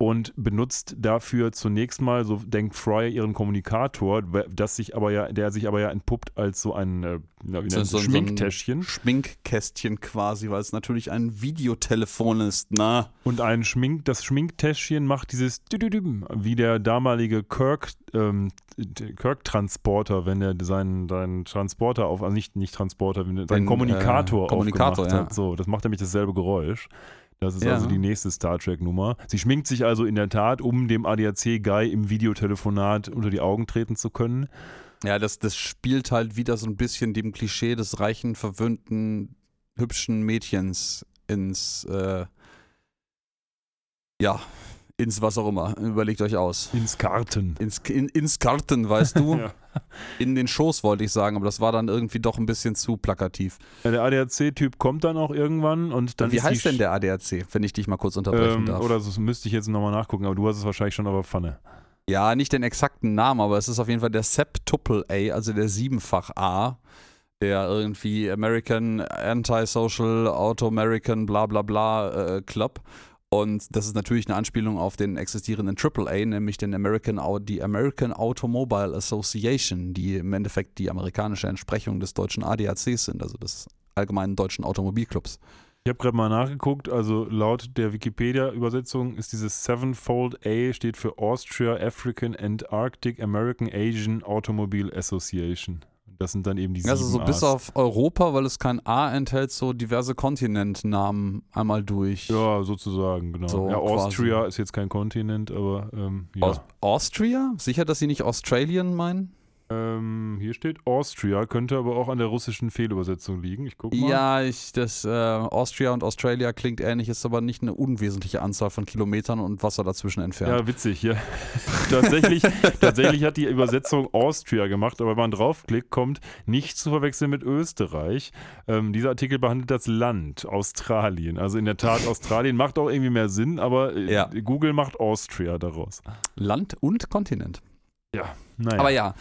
Und benutzt dafür zunächst mal, so denkt Fry, ihren Kommunikator, der sich aber ja entpuppt als so ein Schminktäschchen. Schminkkästchen quasi, weil es natürlich ein Videotelefon ist, na. Und das Schminktäschchen macht dieses wie der damalige Kirk-Transporter, wenn er seinen Transporter seinen Kommunikator aufgemacht hat. So, das macht nämlich dasselbe Geräusch. Das ist also die nächste Star Trek-Nummer. Sie schminkt sich also in der Tat, um dem ADAC-Guy im Videotelefonat unter die Augen treten zu können. Ja, das spielt halt wieder so ein bisschen dem Klischee des reichen, verwöhnten, hübschen Mädchens ins was auch immer. Überlegt euch aus. Ins Karten. Ins Karten, weißt du. ja. In den Schoß, wollte ich sagen, aber das war dann irgendwie doch ein bisschen zu plakativ. Ja, der ADAC-Typ kommt dann auch irgendwann und dann. Wie heißt denn der ADAC, wenn ich dich mal kurz unterbrechen darf? Oder das müsste ich jetzt nochmal nachgucken, aber du hast es wahrscheinlich schon auf der Pfanne. Ja, nicht den exakten Namen, aber es ist auf jeden Fall der Septuple A, also der siebenfach A, der irgendwie American Anti-Social Auto-American bla bla bla Club. Und das ist natürlich eine Anspielung auf den existierenden AAA, nämlich den American Automobile Association, die im Endeffekt die amerikanische Entsprechung des deutschen ADACs sind, also des allgemeinen deutschen Automobilclubs. Ich habe gerade mal nachgeguckt, also laut der Wikipedia-Übersetzung ist dieses Sevenfold A steht für Austria African and Arctic American Asian Automobile Association. Das sind dann eben die 7 A's. Also so bis auf Europa, weil es kein A enthält, so diverse Kontinentnamen einmal durch. Ja, sozusagen, genau. So ja, Austria quasi. Ist jetzt kein Kontinent, aber ja. Austria? Sicher, dass sie nicht Australien meinen? Hier steht Austria, könnte aber auch an der russischen Fehlübersetzung liegen. Ich guck mal. Ja, das Austria und Australia klingt ähnlich, ist aber nicht eine unwesentliche Anzahl von Kilometern und Wasser dazwischen entfernt. Ja, witzig, ja. Tatsächlich hat die Übersetzung Austria gemacht, aber wenn man draufklickt, kommt nicht zu verwechseln mit Österreich. Dieser Artikel behandelt das Land Australien. Also in der Tat, Australien macht auch irgendwie mehr Sinn, aber ja. Google macht Austria daraus. Land und Kontinent. Ja, naja. Aber ja,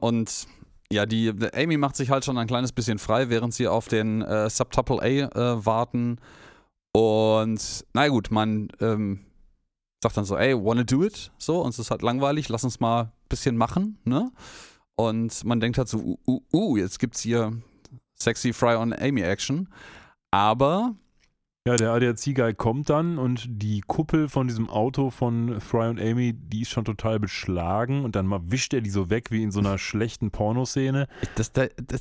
und ja, die Amy macht sich halt schon ein kleines bisschen frei, während sie auf den Subtuple A warten. Und naja gut, man sagt dann so, ey, wanna do it? So, uns ist halt langweilig, lass uns mal ein bisschen machen, ne? Und man denkt halt so, jetzt gibt's hier sexy Fry-on-Amy-Action. Aber... Ja, der ADAC-Guy kommt dann und die Kuppel von diesem Auto von Fry und Amy, die ist schon total beschlagen und dann mal wischt er die so weg wie in so einer schlechten Pornoszene. Das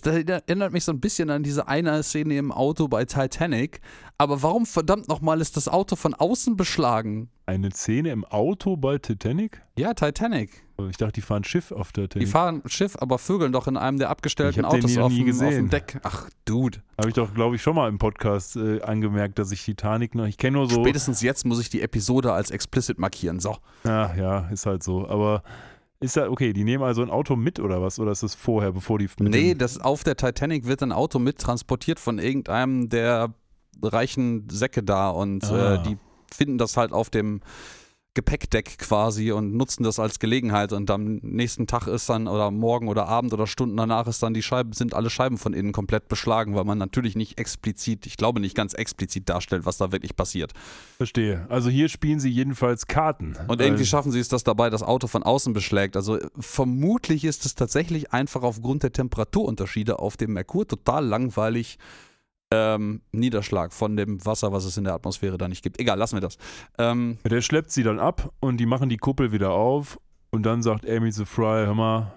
erinnert mich so ein bisschen an diese eine Szene im Auto bei Titanic. Aber warum verdammt nochmal ist das Auto von außen beschlagen? Eine Szene im Auto bei Titanic? Ja, Titanic. Ich dachte, die fahren Schiff auf der Titanic. Die fahren Schiff, aber vögeln doch in einem der abgestellten Autos auf dem Deck. Ach, Dude. Habe ich doch, glaube ich, schon mal im Podcast angemerkt, dass ich Titanic noch, ich kenne nur so... Spätestens jetzt muss ich die Episode als explicit markieren, so. Ach ja, ist halt so, aber... Ist ja okay, die nehmen also ein Auto mit oder was? Oder ist das vorher, bevor die... Nee, das auf der Titanic wird ein Auto mit transportiert von irgendeinem der reichen Säcke da und die finden das halt auf dem Gepäckdeck quasi und nutzen das als Gelegenheit und am nächsten Tag ist dann oder morgen oder Abend oder Stunden danach ist dann sind alle Scheiben von innen komplett beschlagen, weil man natürlich nicht explizit, ich glaube nicht ganz explizit darstellt, was da wirklich passiert. Verstehe. Also hier spielen sie jedenfalls Karten. Und irgendwie schaffen sie es, dass dabei das Auto von außen beschlägt. Also vermutlich ist es tatsächlich einfach aufgrund der Temperaturunterschiede auf dem Merkur total langweilig Niederschlag von dem Wasser, was es in der Atmosphäre da nicht gibt. Egal, lassen wir das. Der schleppt sie dann ab und die machen die Kuppel wieder auf und dann sagt Amy the Fry, hör mal,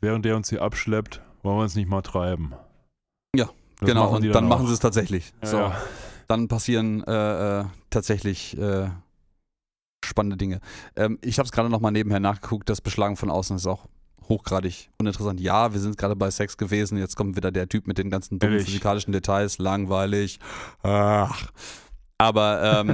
während der uns hier abschleppt, wollen wir uns nicht mal treiben. Ja, das genau, und dann machen sie es tatsächlich. Ja, so. Ja. Dann passieren tatsächlich spannende Dinge. Ich habe es gerade nochmal nebenher nachgeguckt, das Beschlagen von außen ist auch hochgradig uninteressant. Ja, wir sind gerade bei Sex gewesen, jetzt kommt wieder der Typ mit den ganzen dummen physikalischen Details, langweilig. Ach. Aber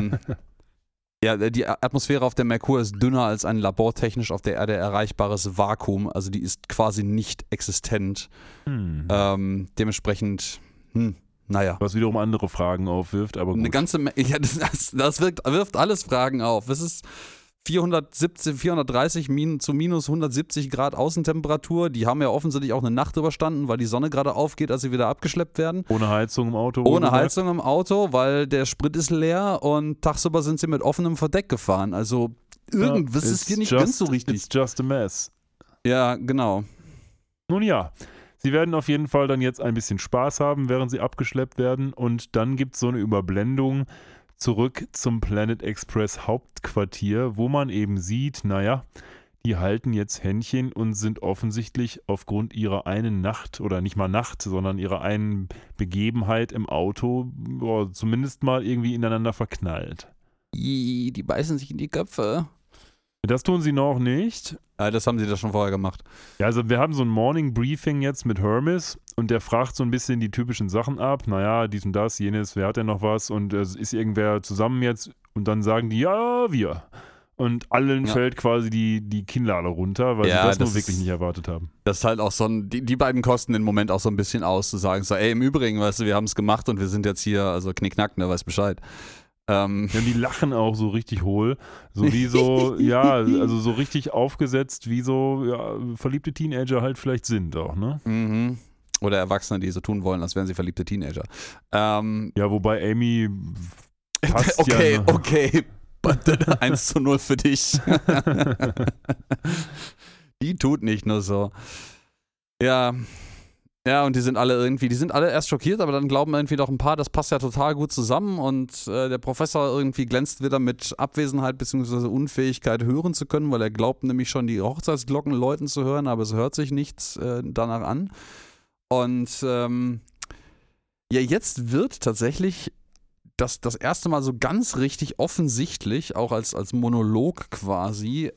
ja, die Atmosphäre auf dem Merkur ist dünner als ein labortechnisch auf der Erde erreichbares Vakuum, also die ist quasi nicht existent. Dementsprechend, naja. Was wiederum andere Fragen aufwirft, aber gut. Eine ganze Menge, ja, das wirft alles Fragen auf. Das ist 430 zu minus 170 Grad Außentemperatur. Die haben ja offensichtlich auch eine Nacht überstanden, weil die Sonne gerade aufgeht, als sie wieder abgeschleppt werden. Ohne Heizung im Auto. Ohne Heizung im Auto, weil der Sprit ist leer und tagsüber sind sie mit offenem Verdeck gefahren. Also irgendwas ist hier nicht ganz so richtig. It's just a mess. Ja, genau. Nun ja. Sie werden auf jeden Fall dann jetzt ein bisschen Spaß haben, während sie abgeschleppt werden. Und dann gibt es so eine Überblendung zurück zum Planet Express Hauptquartier, wo man eben sieht, naja, die halten jetzt Händchen und sind offensichtlich aufgrund ihrer einen Nacht, oder nicht mal Nacht, sondern ihrer einen Begebenheit im Auto, zumindest mal irgendwie ineinander verknallt. Die beißen sich in die Köpfe. Das tun sie noch nicht. Das haben sie da schon vorher gemacht. Ja, also wir haben so ein Morning Briefing jetzt mit Hermes und der fragt so ein bisschen die typischen Sachen ab. Naja, dies und das, jenes, wer hat denn noch was und ist irgendwer zusammen jetzt? Und dann sagen die, ja, wir. Und allen fällt quasi die Kinnlade runter, weil sie das wirklich nicht erwartet haben. Das ist halt auch so ein, die beiden kosten den Moment auch so ein bisschen aus, zu sagen, so, ey, im Übrigen, weißt du, wir haben es gemacht und wir sind jetzt hier, also knickknack, ne, weißt Bescheid. Ja, die lachen auch so richtig hohl, so wie so, ja, also so richtig aufgesetzt, wie so verliebte Teenager halt vielleicht sind auch, ne? Mhm. Oder Erwachsene, die so tun wollen, als wären sie verliebte Teenager. Ja, wobei Amy passt Okay, 1:0 für dich. Die tut nicht nur so. Ja, und die sind alle erst schockiert, aber dann glauben irgendwie doch ein paar, das passt ja total gut zusammen und der Professor irgendwie glänzt wieder mit Abwesenheit bzw. Unfähigkeit hören zu können, weil er glaubt nämlich schon die Hochzeitsglocken läuten zu hören, aber es hört sich nichts danach an. Und jetzt wird tatsächlich das erste Mal so ganz richtig offensichtlich, auch als Monolog quasi,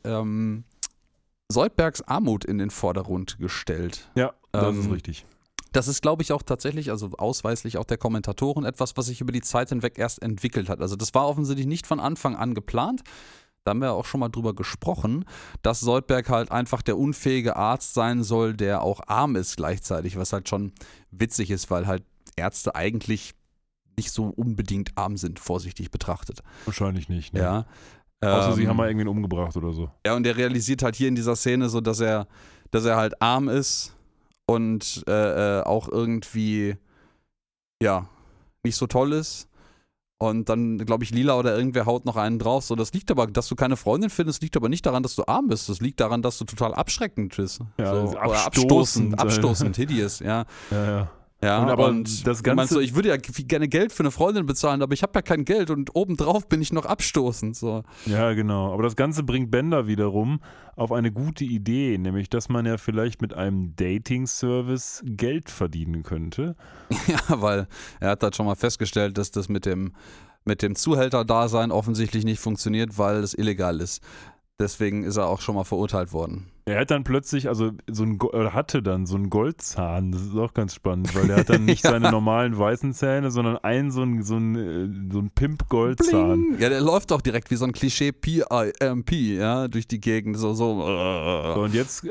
Soldbergs Armut in den Vordergrund gestellt. Ja, das ist richtig. Das ist, glaube ich, auch tatsächlich, also ausweislich auch der Kommentatoren, etwas, was sich über die Zeit hinweg erst entwickelt hat. Also das war offensichtlich nicht von Anfang an geplant. Da haben wir auch schon mal drüber gesprochen, dass Soldberg halt einfach der unfähige Arzt sein soll, der auch arm ist gleichzeitig, was halt schon witzig ist, weil halt Ärzte eigentlich nicht so unbedingt arm sind, vorsichtig betrachtet. Wahrscheinlich nicht, ne? Ja. Außer sie haben mal irgendwen umgebracht oder so. Ja, und er realisiert halt hier in dieser Szene so, dass er halt arm ist und auch irgendwie, ja, nicht so toll ist. Und dann, glaube ich, Lila oder irgendwer haut noch einen drauf. So, das liegt aber, dass du keine Freundin findest, liegt aber nicht daran, dass du arm bist. Das liegt daran, dass du total abschreckend bist. Ja, so, oder abstoßend, hideous, ja. Ja, und aber das Ganze. Meinst du, ich würde ja gerne Geld für eine Freundin bezahlen, aber ich habe ja kein Geld und obendrauf bin ich noch abstoßend. So. Ja, genau. Aber das Ganze bringt Bender wiederum auf eine gute Idee, nämlich, dass man ja vielleicht mit einem Dating-Service Geld verdienen könnte. Ja, weil er hat halt schon mal festgestellt, dass das mit dem Zuhälter-Dasein offensichtlich nicht funktioniert, weil es illegal ist. Deswegen ist er auch schon mal verurteilt worden. Er hat dann plötzlich, also hatte dann so einen Goldzahn, das ist auch ganz spannend, weil er hat dann nicht seine normalen weißen Zähne, sondern einen so einen Pimp-Goldzahn. Ja, der läuft auch direkt wie so ein Klischee PIMP, ja, durch die Gegend. So. Und jetzt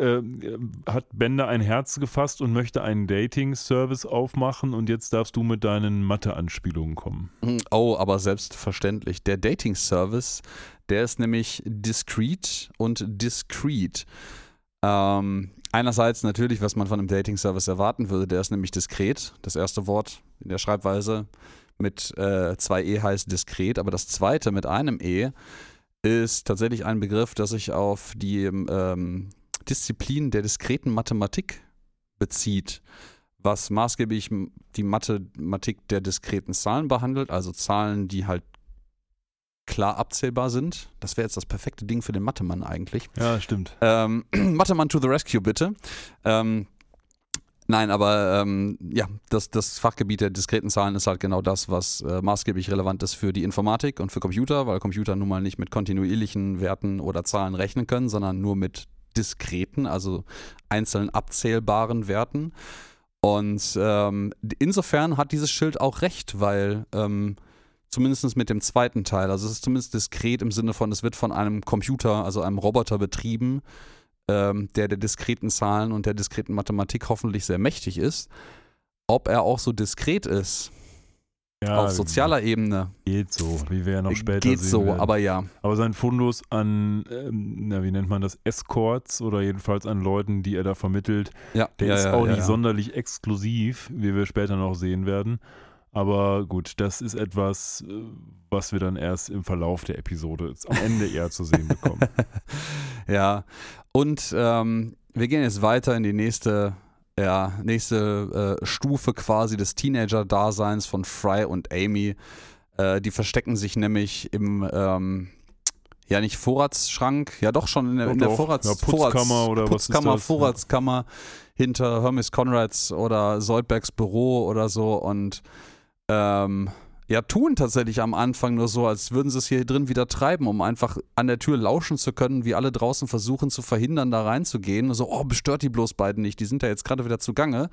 hat Bender ein Herz gefasst und möchte einen Dating-Service aufmachen und jetzt darfst du mit deinen Mathe-Anspielungen kommen. Oh, aber selbstverständlich. Der Dating-Service, der ist nämlich discreet und discreet. Einerseits natürlich, was man von einem Dating-Service erwarten würde, der ist nämlich diskret. Das erste Wort in der Schreibweise mit 2 E heißt diskret, aber das zweite mit einem E ist tatsächlich ein Begriff, der sich auf die Disziplin der diskreten Mathematik bezieht, was maßgeblich die Mathematik der diskreten Zahlen behandelt, also Zahlen, die halt klar abzählbar sind. Das wäre jetzt das perfekte Ding für den Mathemann eigentlich. Ja, stimmt. Mathemann to the rescue, bitte. Das Fachgebiet der diskreten Zahlen ist halt genau das, was maßgeblich relevant ist für die Informatik und für Computer, weil Computer nun mal nicht mit kontinuierlichen Werten oder Zahlen rechnen können, sondern nur mit diskreten, also einzeln abzählbaren Werten. Und insofern hat dieses Schild auch recht, weil zumindest mit dem zweiten Teil. Also es ist zumindest diskret im Sinne von, es wird von einem Computer, also einem Roboter betrieben, der diskreten Zahlen und der diskreten Mathematik hoffentlich sehr mächtig ist. Ob er auch so diskret ist, ja, auf sozialer Ebene. Geht so, wie wir ja noch später sehen. Geht so, werden. Aber ja. Aber sein Fundus an, wie nennt man das, Escorts oder jedenfalls an Leuten, die er da vermittelt, der ist auch nicht sonderlich exklusiv, wie wir später noch sehen werden. Aber gut, das ist etwas, was wir dann erst im Verlauf der Episode am Ende eher zu sehen bekommen. Ja, und wir gehen jetzt weiter in die nächste Stufe quasi des Teenager-Daseins von Fry und Amy. Die verstecken sich nämlich im, nicht Vorratsschrank, ja doch schon in der Vorratskammer, hinter Hermes Conrads oder Soldbergs Büro oder so und tun tatsächlich am Anfang nur so, als würden sie es hier drin wieder treiben, um einfach an der Tür lauschen zu können, wie alle draußen versuchen zu verhindern, da reinzugehen. So, bestört die bloß beiden nicht, die sind ja jetzt gerade wieder zugange.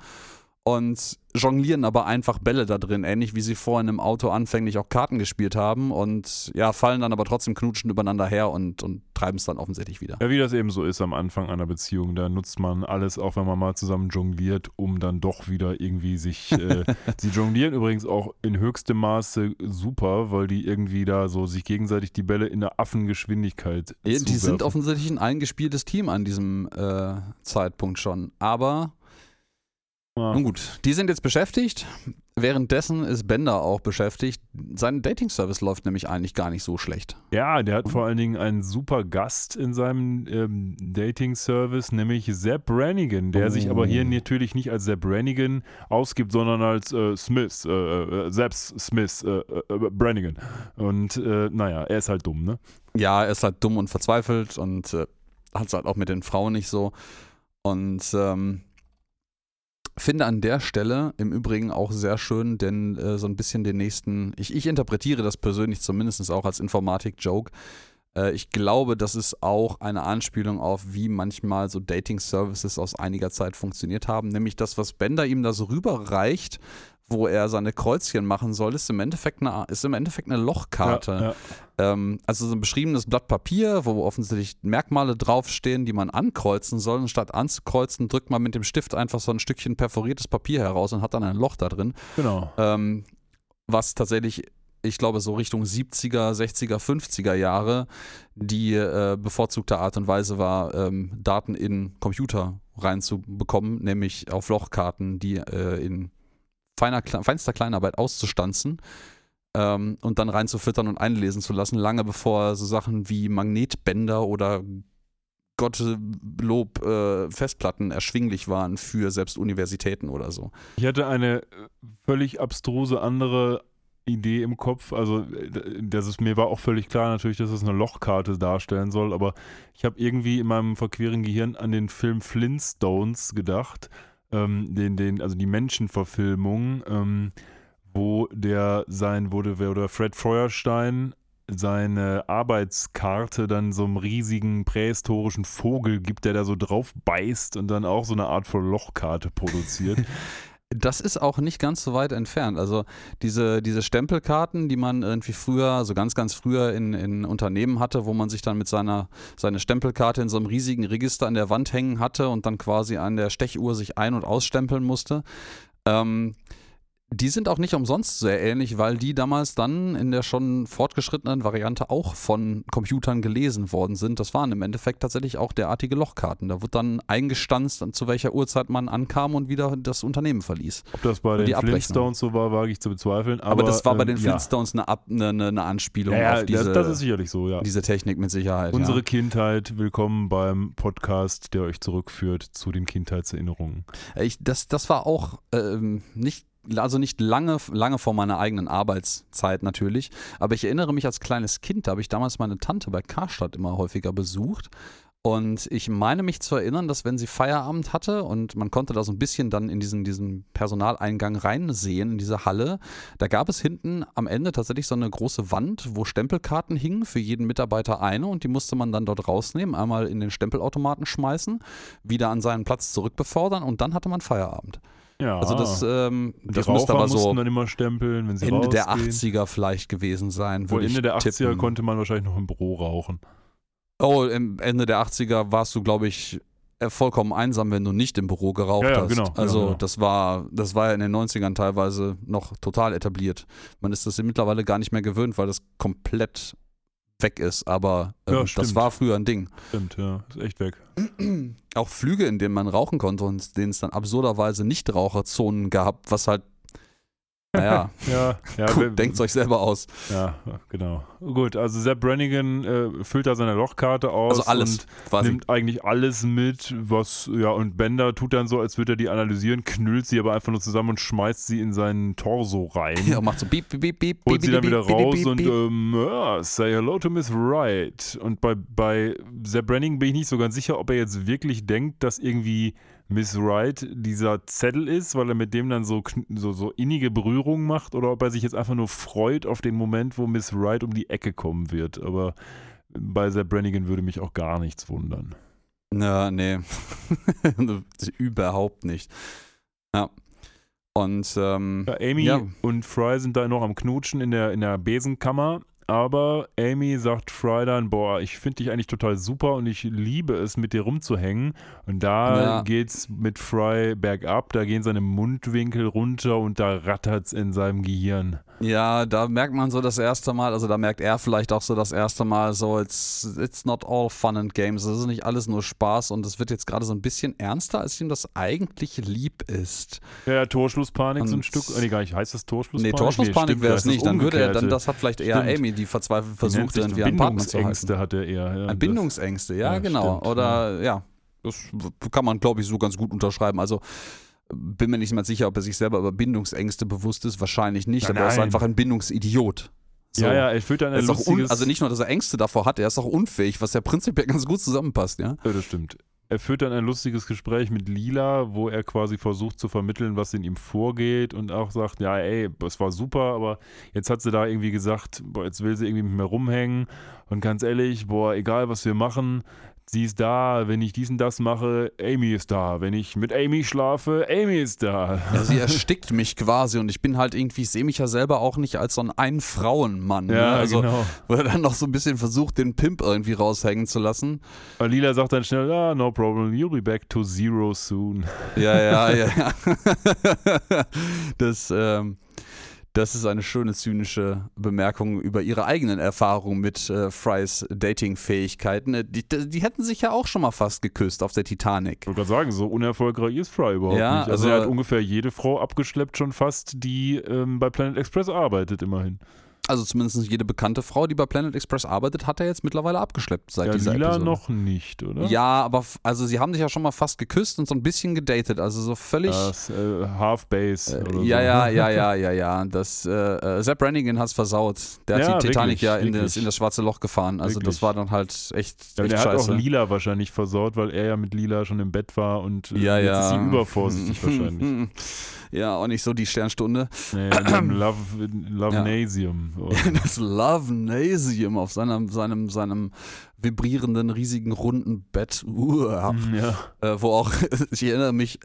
und jonglieren aber einfach Bälle da drin, ähnlich wie sie vorhin im Auto anfänglich auch Karten gespielt haben und ja, fallen dann aber trotzdem knutschend übereinander her und treiben es dann offensichtlich wieder. Ja, wie das eben so ist am Anfang einer Beziehung, da nutzt man alles, auch wenn man mal zusammen jongliert, um dann doch wieder irgendwie sich, sie jonglieren übrigens auch in höchstem Maße super, weil die irgendwie da so sich gegenseitig die Bälle in der Affengeschwindigkeit zuwerfen. Die sind offensichtlich ein eingespieltes Team an diesem Zeitpunkt schon, aber... Ja. Nun gut, die sind jetzt beschäftigt. Währenddessen ist Bender auch beschäftigt. Sein Dating-Service läuft nämlich eigentlich gar nicht so schlecht. Ja, der hat vor allen Dingen einen super Gast in seinem Dating-Service, nämlich Zeb Brannigan, der sich aber hier natürlich nicht als Zeb Brannigan ausgibt, sondern als Smith, Zeb Smith, Brannigan. Und naja, er ist halt dumm, ne? Ja, er ist halt dumm und verzweifelt und hat es halt auch mit den Frauen nicht so. Und finde an der Stelle im Übrigen auch sehr schön, denn so ein bisschen den nächsten, ich interpretiere das persönlich zumindest auch als Informatik-Joke. Ich glaube, das ist auch eine Anspielung auf, wie manchmal so Dating-Services aus einiger Zeit funktioniert haben. Nämlich das, was Bender ihm da so rüberreicht, wo er seine Kreuzchen machen soll, ist im Endeffekt eine Lochkarte. Ja, ja. Also so ein beschriebenes Blatt Papier, wo offensichtlich Merkmale draufstehen, die man ankreuzen soll. Und statt anzukreuzen, drückt man mit dem Stift einfach so ein Stückchen perforiertes Papier heraus und hat dann ein Loch da drin. Genau. Was tatsächlich, ich glaube, so Richtung 70er, 60er, 50er Jahre die bevorzugte Art und Weise war, Daten in Computer reinzubekommen, nämlich auf Lochkarten, die in feinster Kleinarbeit auszustanzen und dann reinzufüttern und einlesen zu lassen, lange bevor so Sachen wie Magnetbänder oder Gottlob Festplatten erschwinglich waren für selbst Universitäten oder so. Ich hatte eine völlig abstruse andere Idee im Kopf, also das ist, mir war auch völlig klar natürlich, dass es eine Lochkarte darstellen soll, aber ich habe irgendwie in meinem verqueren Gehirn an den Film Flintstones gedacht, also die Menschenverfilmung, wo Fred Feuerstein seine Arbeitskarte dann so einem riesigen prähistorischen Vogel gibt, der da so drauf beißt und dann auch so eine Art von Lochkarte produziert. Das ist auch nicht ganz so weit entfernt. Also diese Stempelkarten, die man irgendwie früher, so ganz, ganz früher in Unternehmen hatte, wo man sich dann mit seine Stempelkarte in so einem riesigen Register an der Wand hängen hatte und dann quasi an der Stechuhr sich ein- und ausstempeln musste. Die sind auch nicht umsonst sehr ähnlich, weil die damals dann in der schon fortgeschrittenen Variante auch von Computern gelesen worden sind. Das waren im Endeffekt tatsächlich auch derartige Lochkarten. Da wird dann eingestanzt, zu welcher Uhrzeit man ankam und wieder das Unternehmen verließ. Ob das bei den Flintstones so war, wage ich zu bezweifeln. Aber das war bei den Flintstones eine Anspielung auf diese, das ist sicherlich so, ja. Diese Technik mit Sicherheit. Unsere Kindheit, willkommen beim Podcast, der euch zurückführt zu den Kindheitserinnerungen. Das war auch nicht lange vor meiner eigenen Arbeitszeit natürlich, aber ich erinnere mich als kleines Kind, da habe ich damals meine Tante bei Karstadt immer häufiger besucht und ich meine mich zu erinnern, dass wenn sie Feierabend hatte und man konnte da so ein bisschen dann in diesen Personaleingang reinsehen, in diese Halle, da gab es hinten am Ende tatsächlich so eine große Wand, wo Stempelkarten hingen, für jeden Mitarbeiter eine, und die musste man dann dort rausnehmen, einmal in den Stempelautomaten schmeißen, wieder an seinen Platz zurückbefördern und dann hatte man Feierabend. Ja, also das müsste aber so dann immer stempeln, wenn sie Ende rausgehen. Der 80er vielleicht gewesen sein, würde ich tippen. Ende der 80er konnte man wahrscheinlich noch im Büro rauchen. Oh, Ende der 80er warst du, glaube ich, vollkommen einsam, wenn du nicht im Büro geraucht hast. Genau, also genau. Das war ja in den 90ern teilweise noch total etabliert. Man ist das mittlerweile gar nicht mehr gewöhnt, weil das komplett weg ist, aber das war früher ein Ding. Stimmt, ja, ist echt weg. Auch Flüge, in denen man rauchen konnte und in denen es dann absurderweise Nichtraucherzonen gab, was halt, naja, ja, gut, denkt es euch selber aus. Ja, genau. Gut, also Zeb Brannigan füllt da seine Lochkarte aus, also alles, und nimmt eigentlich alles mit, was, ja, und Bender tut dann so, als würde er die analysieren, knüllt sie aber einfach nur zusammen und schmeißt sie in seinen Torso rein. Ja, macht so beep, beep, beep, beep, holt sie dann wieder raus und say hello to Miss Wright. Und bei Zeb Brannigan bin ich nicht so ganz sicher, ob er jetzt wirklich denkt, dass irgendwie Miss Wright dieser Zettel ist, weil er mit dem dann so innige Berührungen macht, oder ob er sich jetzt einfach nur freut auf den Moment, wo Miss Wright um die Ecke kommen wird. Aber bei Zeb Brannigan würde mich auch gar nichts wundern. Na, nee. Überhaupt nicht. Ja. Und Amy und Fry sind da noch am Knutschen in der Besenkammer. Aber Amy sagt Fry dann, boah, ich finde dich eigentlich total super und ich liebe es, mit dir rumzuhängen. Und da geht's mit Fry bergab, da gehen seine Mundwinkel runter und da rattert's in seinem Gehirn. Ja, da merkt man so das erste Mal, also da merkt er vielleicht auch so das erste Mal so, it's not all fun and games, es ist nicht alles nur Spaß und es wird jetzt gerade so ein bisschen ernster, als ihm das eigentlich lieb ist. Ja, Torschlusspanik und so ein Stück, egal, heißt das Torschlusspanik? Nee, Torschlusspanik wäre es nicht, dann würde er, dann das hat vielleicht eher Amy, die verzweifelt versucht, irgendwie an Partner zu halten. Hatte er, ja, Bindungsängste, ja genau. Stimmt, oder ja, das kann man, glaube ich, so ganz gut unterschreiben. Also bin mir nicht mal sicher, ob er sich selber über Bindungsängste bewusst ist. Wahrscheinlich nicht, aber er ist einfach ein Bindungsidiot. So. Ja, er fühlt dann ein lustiges... Also nicht nur, dass er Ängste davor hat, er ist auch unfähig, was ja prinzipiell ganz gut zusammenpasst. Ja, das stimmt. Er führt dann ein lustiges Gespräch mit Lila, wo er quasi versucht zu vermitteln, was in ihm vorgeht und auch sagt, ja ey, es war super, aber jetzt hat sie da irgendwie gesagt, boah, jetzt will sie irgendwie mit mir rumhängen und ganz ehrlich, boah, egal was wir machen, sie ist da, wenn ich dies und das mache, Amy ist da, wenn ich mit Amy schlafe, Amy ist da. Ja, sie erstickt mich quasi und ich bin halt irgendwie, ich sehe mich ja selber auch nicht als so einen Frauenmann. Ja, ne? Also, genau. Wo er dann noch so ein bisschen versucht, den Pimp irgendwie raushängen zu lassen. Und Lila sagt dann schnell, no problem, you'll be back to zero soon. Ja. Das ist eine schöne zynische Bemerkung über ihre eigenen Erfahrungen mit Frys Dating-Fähigkeiten. Die hätten sich ja auch schon mal fast geküsst auf der Titanic. Ich wollte gerade sagen, so unerfolgreich ist Fry überhaupt nicht. Also er hat ungefähr jede Frau abgeschleppt schon fast, die bei Planet Express arbeitet immerhin. Also zumindest jede bekannte Frau, die bei Planet Express arbeitet, hat er jetzt mittlerweile abgeschleppt seit dieser Episode. Lila noch nicht, oder? Ja, aber sie haben sich ja schon mal fast geküsst und so ein bisschen gedatet, also so völlig... Das Half-Base oder so. Ja. Das, Zap Brannigan hat's versaut. Der hat die Titanic in das schwarze Loch gefahren, also wirklich. Das war dann halt echt der scheiße. Der hat auch Lila wahrscheinlich versaut, weil er ja mit Lila schon im Bett war und jetzt ist sie übervorsichtig wahrscheinlich. Ja, auch nicht so die Sternstunde. Naja, Lovenasium. Das Lovenasium auf seinem vibrierenden, riesigen, runden Bett. Wo auch, ich erinnere mich,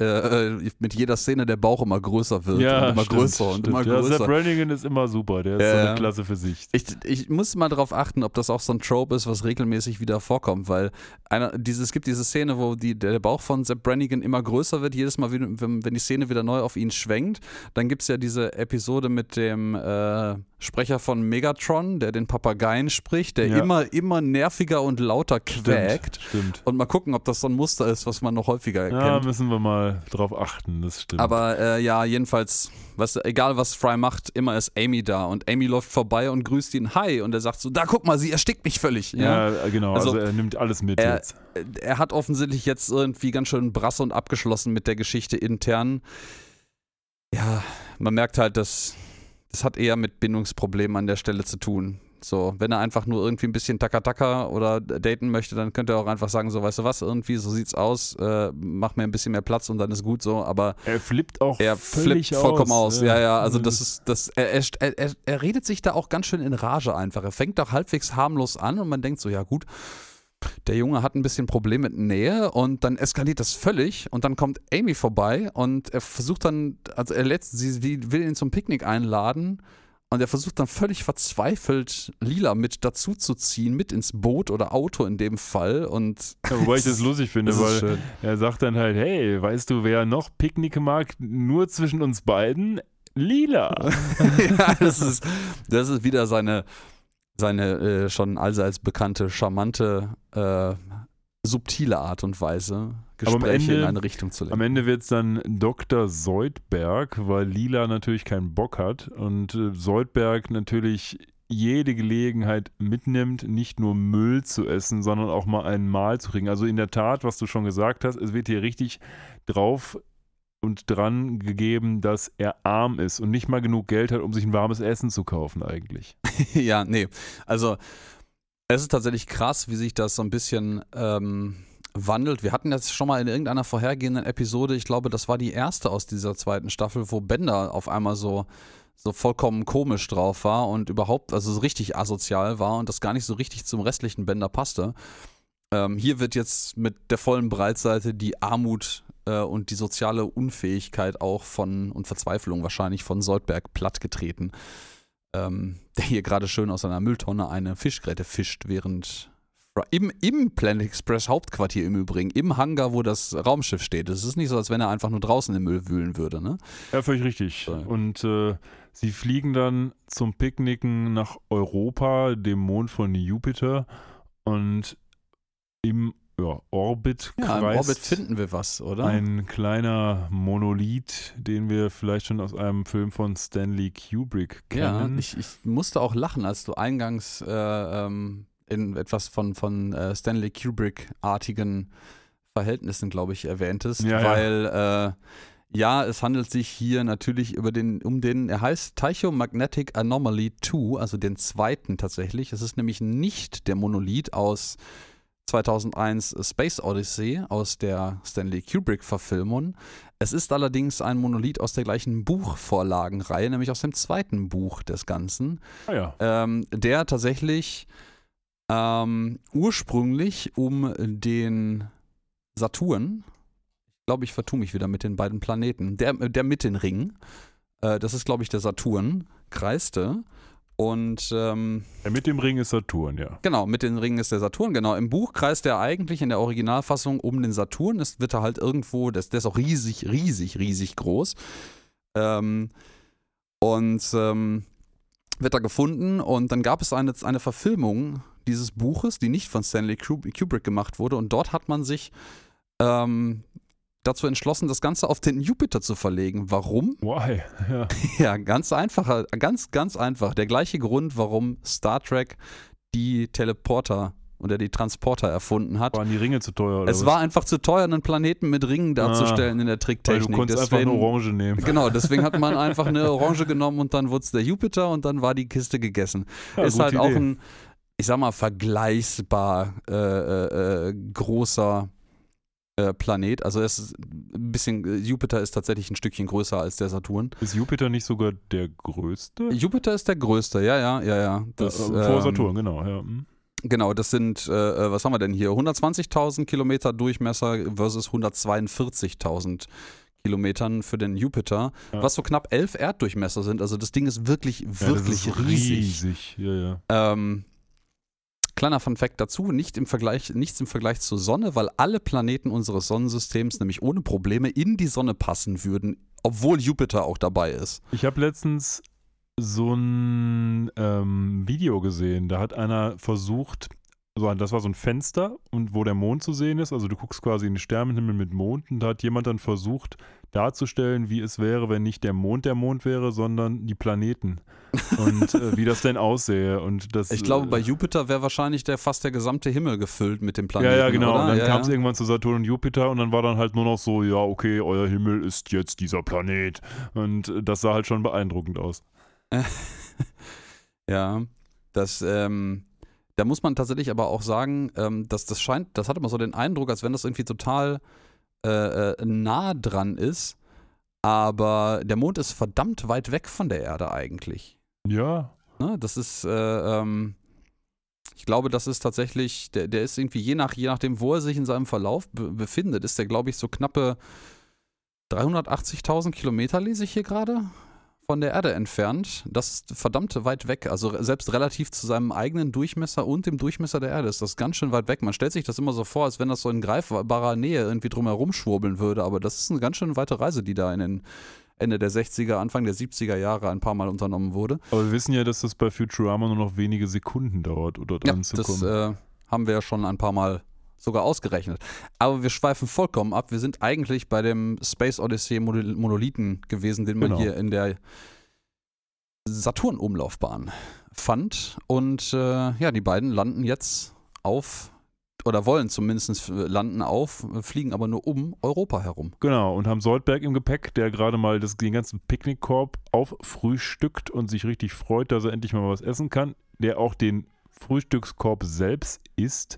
mit jeder Szene der Bauch immer größer wird. Ja, und immer größer und immer größer. Zap Brannigan ist immer super, der ist so eine Klasse für sich. Ich muss mal darauf achten, ob das auch so ein Trope ist, was regelmäßig wieder vorkommt, weil es gibt diese Szene, wo der Bauch von Zap Brannigan immer größer wird, jedes Mal, wenn die Szene wieder neu auf ihn schwenkt. Dann gibt es ja diese Episode mit dem Sprecher von Megatron, der den Papageien spricht, der immer nerviger und lauter quäkt. Stimmt. Und mal gucken, ob das so ein Muster ist, was man noch häufiger erkennt. Ja, müssen wir mal drauf achten, das stimmt. Aber jedenfalls, egal was Fry macht, immer ist Amy da und Amy läuft vorbei und grüßt ihn, hi, und er sagt so, da guck mal, sie erstickt mich völlig. Ja, genau, also er nimmt alles mit jetzt. Er hat offensichtlich jetzt irgendwie ganz schön brass und abgeschlossen mit der Geschichte intern. Ja, man merkt halt, dass das hat eher mit Bindungsproblemen an der Stelle zu tun. So, wenn er einfach nur irgendwie ein bisschen Taka-Taka oder daten möchte, dann könnte er auch einfach sagen, so, weißt du was, irgendwie, so sieht's aus, mach mir ein bisschen mehr Platz und dann ist gut so, aber... Er flippt auch vollkommen aus. Ja, also er redet sich da auch ganz schön in Rage einfach. Er fängt doch halbwegs harmlos an und man denkt so, ja gut, der Junge hat ein bisschen Probleme mit Nähe und dann eskaliert das völlig und dann kommt Amy vorbei und er versucht dann, also sie will ihn zum Picknick einladen und er versucht dann völlig verzweifelt Lila mit dazu zu ziehen, mit ins Boot oder Auto in dem Fall. Und wobei ich das lustig finde, weil er sagt dann halt, hey, weißt du, wer noch Picknick mag, nur zwischen uns beiden? Lila. Ja, das ist wieder seine schon allseits bekannte, charmante, subtile Art und Weise, Gespräche in eine Richtung zu lenken. Am Ende wird es dann Dr. Zoidberg, weil Lila natürlich keinen Bock hat und Zoidberg natürlich jede Gelegenheit mitnimmt, nicht nur Müll zu essen, sondern auch mal ein Mahl zu kriegen. Also in der Tat, was du schon gesagt hast, es wird hier richtig drauf und dran gegeben, dass er arm ist und nicht mal genug Geld hat, um sich ein warmes Essen zu kaufen eigentlich. Ja, nee. Also es ist tatsächlich krass, wie sich das so ein bisschen wandelt. Wir hatten das schon mal in irgendeiner vorhergehenden Episode, ich glaube, das war die erste aus dieser zweiten Staffel, wo Bender auf einmal so vollkommen komisch drauf war und überhaupt, also so richtig asozial war und das gar nicht so richtig zum restlichen Bender passte. Hier wird jetzt mit der vollen Breitseite die Armut und die soziale Unfähigkeit auch von und Verzweiflung wahrscheinlich von Soldberg plattgetreten, der hier gerade schön aus einer Mülltonne eine Fischgräte fischt, während im Planet Express Hauptquartier im Übrigen, im Hangar, wo das Raumschiff steht. Es ist nicht so, als wenn er einfach nur draußen im Müll wühlen würde, ne? Ja, völlig richtig. So. Und sie fliegen dann zum Picknicken nach Europa, dem Mond von Jupiter, und im Orbit kreist. Ja, im Orbit finden wir was, oder? Ein kleiner Monolith, den wir vielleicht schon aus einem Film von Stanley Kubrick kennen. Ja, ich musste auch lachen, als du eingangs in etwas von Stanley Kubrick-artigen Verhältnissen, glaube ich, erwähntest, weil es handelt sich hier natürlich er heißt Tycho Magnetic Anomaly 2, also den zweiten tatsächlich. Es ist nämlich nicht der Monolith aus 2001 Space Odyssey aus der Stanley Kubrick-Verfilmung. Es ist allerdings ein Monolith aus der gleichen Buchvorlagenreihe, nämlich aus dem zweiten Buch des Ganzen, der tatsächlich ursprünglich um den Saturn, ich glaube, ich vertue mich wieder mit den beiden Planeten, der mit den Ringen, das ist, glaube ich, der Saturn, kreiste. Und mit dem Ring ist Saturn, ja. Genau, mit dem Ring ist der Saturn, genau. Im Buch kreist er eigentlich in der Originalfassung um den Saturn. Es wird er halt irgendwo, der ist auch riesig, riesig, riesig groß. Wird er gefunden und dann gab es eine Verfilmung dieses Buches, die nicht von Stanley Kubrick gemacht wurde. Und dort hat man sich dazu entschlossen, das Ganze auf den Jupiter zu verlegen. Warum? Why? Ja. Ja, ganz einfach. Ganz, ganz einfach. Der gleiche Grund, warum Star Trek die Teleporter oder die Transporter erfunden hat. Waren die Ringe zu teuer? Oder es war einfach zu teuer, einen Planeten mit Ringen darzustellen in der Tricktechnik. Weil du konntest einfach eine Orange nehmen. Genau, deswegen hat man einfach eine Orange genommen und dann wurde es der Jupiter und dann war die Kiste gegessen. Ja, ist halt Idee. Auch ein, ich sag mal, vergleichbar großer Planet, also es ist ein bisschen, Jupiter ist tatsächlich ein Stückchen größer als der Saturn. Ist Jupiter nicht sogar der größte? Jupiter ist der größte, ja. Vor Saturn, genau, ja. Genau, das sind, was haben wir denn hier? 120.000 Kilometer Durchmesser versus 142.000 Kilometern für den Jupiter, was so knapp 11 Erddurchmesser sind, also das Ding ist wirklich das ist riesig. Kleiner Funfact dazu, nichts im Vergleich zur Sonne, weil alle Planeten unseres Sonnensystems nämlich ohne Probleme in die Sonne passen würden, obwohl Jupiter auch dabei ist. Ich habe letztens so ein Video gesehen, da hat einer versucht, das war so ein Fenster, und wo der Mond zu sehen ist, also du guckst quasi in den Sternenhimmel mit Mond, und da hat jemand dann versucht darzustellen, wie es wäre, wenn nicht der Mond wäre, sondern die Planeten. Und wie das denn aussähe. Und das, ich glaube, bei Jupiter wäre wahrscheinlich fast der gesamte Himmel gefüllt mit dem Planeten. Ja, genau. Oder? Und dann kam es irgendwann zu Saturn und Jupiter und dann war dann halt nur noch so, ja, okay, euer Himmel ist jetzt dieser Planet. Und das sah halt schon beeindruckend aus. Ja, das, da muss man tatsächlich aber auch sagen, dass das hat immer so den Eindruck, als wenn das irgendwie total nah dran ist, aber der Mond ist verdammt weit weg von der Erde eigentlich. Ja. Ne, das ist, ich glaube, das ist tatsächlich, der ist irgendwie, je nachdem, wo er sich in seinem Verlauf befindet, ist der, glaube ich, so knappe 380.000 Kilometer, lese ich hier gerade, von der Erde entfernt. Das ist verdammt weit weg. Also selbst relativ zu seinem eigenen Durchmesser und dem Durchmesser der Erde ist das ganz schön weit weg. Man stellt sich das immer so vor, als wenn das so in greifbarer Nähe irgendwie drumherum schwurbeln würde. Aber das ist eine ganz schön weite Reise, die da in den Ende der 60er, Anfang der 70er Jahre ein paar Mal unternommen wurde. Aber wir wissen ja, dass das bei Futurama nur noch wenige Sekunden dauert, oder dran zu kommen. Das haben wir ja schon ein paar Mal sogar ausgerechnet. Aber wir schweifen vollkommen ab. Wir sind eigentlich bei dem Space Odyssey Monolithen gewesen, den man hier in der Saturn-Umlaufbahn fand. Und die beiden landen jetzt auf, oder wollen zumindest landen auf, fliegen aber nur um Europa herum. Genau, und haben Soldberg im Gepäck, der gerade mal den ganzen Picknickkorb auffrühstückt und sich richtig freut, dass er endlich mal was essen kann, der auch den Frühstückskorb selbst isst.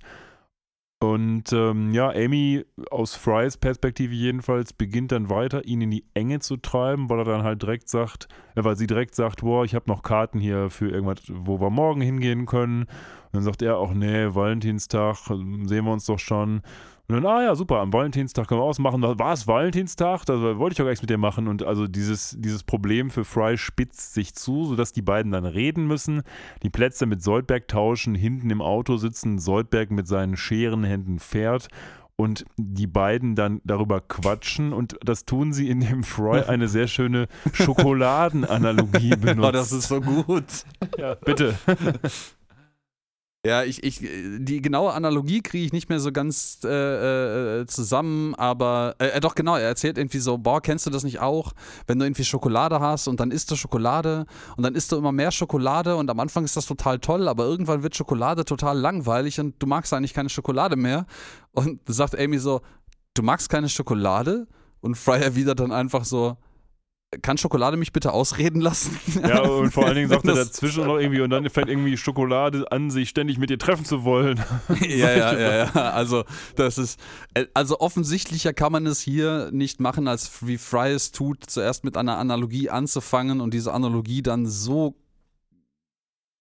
Und Amy, aus Frys Perspektive jedenfalls, beginnt dann weiter, ihn in die Enge zu treiben, weil er dann halt direkt sagt, weil sie direkt sagt, boah, ich habe noch Karten hier für irgendwas, wo wir morgen hingehen können. Und dann sagt er auch, nee, Valentinstag, sehen wir uns doch schon. Und dann, ah ja, super, am Valentinstag können wir ausmachen. War es Valentinstag? Da wollte ich doch gar nichts mit dir machen. Und also dieses Problem für Fry spitzt sich zu, sodass die beiden dann reden müssen, die Plätze mit Soldberg tauschen, hinten im Auto sitzen, Soldberg mit seinen Scherenhänden fährt und die beiden dann darüber quatschen. Und das tun sie, indem Fry eine sehr schöne Schokoladenanalogie benutzt. Oh, das ist so gut. Ja, bitte. Ja, die genaue Analogie kriege ich nicht mehr so ganz zusammen, aber doch genau, er erzählt irgendwie so, boah, kennst du das nicht auch, wenn du irgendwie Schokolade hast und dann isst du Schokolade und dann isst du immer mehr Schokolade und am Anfang ist das total toll, aber irgendwann wird Schokolade total langweilig und du magst eigentlich keine Schokolade mehr. Und sagt Amy so, du magst keine Schokolade? Und Fry erwidert dann einfach so, kann Schokolade mich bitte ausreden lassen? Ja, und vor allen Dingen sagt er dazwischen noch irgendwie, und dann fällt irgendwie Schokolade an, sich ständig mit dir treffen zu wollen. Ja. Also, das ist, also offensichtlicher kann man es hier nicht machen, als wie Fry es tut, zuerst mit einer Analogie anzufangen und diese Analogie dann so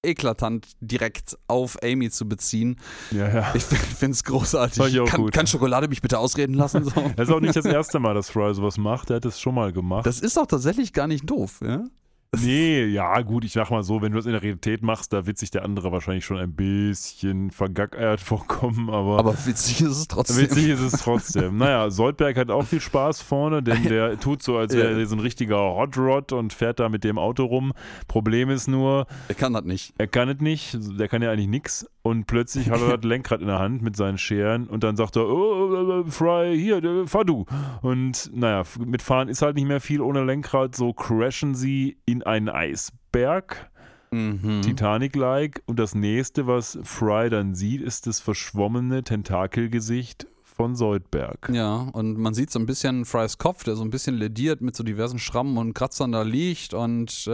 eklatant direkt auf Amy zu beziehen. Ja. Ich finde es großartig. Kann Schokolade mich bitte ausreden lassen? So. Das ist auch nicht das erste Mal, dass Fry sowas macht. Er hat es schon mal gemacht. Das ist auch tatsächlich gar nicht doof, ja? Nee, ja gut, ich sag mal so, wenn du das in der Realität machst, da wird sich der andere wahrscheinlich schon ein bisschen vergackeiert vorkommen, aber witzig ist es trotzdem. Naja, Soldberg hat auch viel Spaß vorne, denn der tut so, als wäre er so ein richtiger Hot Rod und fährt da mit dem Auto rum. Problem ist nur, Er kann das nicht, der kann ja eigentlich nix. Und plötzlich hat er das Lenkrad in der Hand mit seinen Scheren und dann sagt er, oh, Fry, hier, fahr du. Und naja, mit Fahren ist halt nicht mehr viel ohne Lenkrad, so crashen sie in einen Eisberg, Titanic-like. Und das nächste, was Fry dann sieht, ist das verschwommene Tentakelgesicht von Soldberg. Ja, und man sieht so ein bisschen Frys Kopf, der so ein bisschen lediert mit so diversen Schrammen und Kratzern da liegt und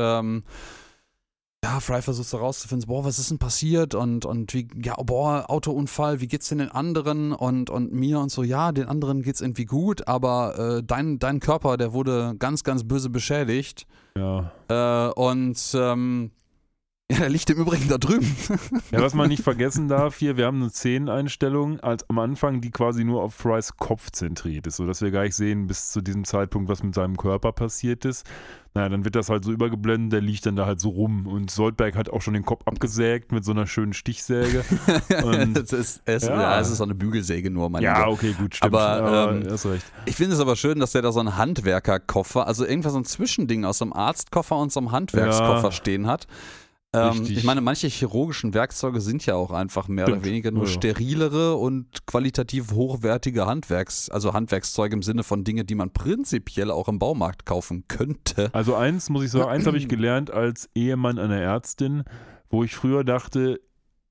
ja, Fry versucht herauszufinden, boah, was ist denn passiert und wie, ja, boah, Autounfall, wie geht's denn den anderen und mir und so, ja, den anderen geht's irgendwie gut, aber dein Körper, der wurde ganz, ganz böse beschädigt. Ja. Ja, der liegt im Übrigen da drüben. Ja, was man nicht vergessen darf hier, wir haben eine Szeneneinstellung am Anfang, die quasi nur auf Frys Kopf zentriert ist, sodass wir gar nicht sehen bis zu diesem Zeitpunkt, was mit seinem Körper passiert ist. Naja, dann wird das halt so übergeblendet, der liegt dann da halt so rum und Soldberg hat auch schon den Kopf abgesägt mit so einer schönen Stichsäge. Es ist so eine Bügelsäge nur, meine ich. Ja, okay, gut, stimmt. Aber hast recht. Ich finde es aber schön, dass der da so einen Handwerkerkoffer, also irgendwas so ein Zwischending aus so einem Arztkoffer und so einem Handwerkskoffer stehen hat. Ich meine, manche chirurgischen Werkzeuge sind ja auch einfach mehr oder weniger nur sterilere und qualitativ hochwertige Handwerkszeuge im Sinne von Dinge, die man prinzipiell auch im Baumarkt kaufen könnte. Also eins muss ich sagen, eins habe ich gelernt als Ehemann einer Ärztin, wo ich früher dachte,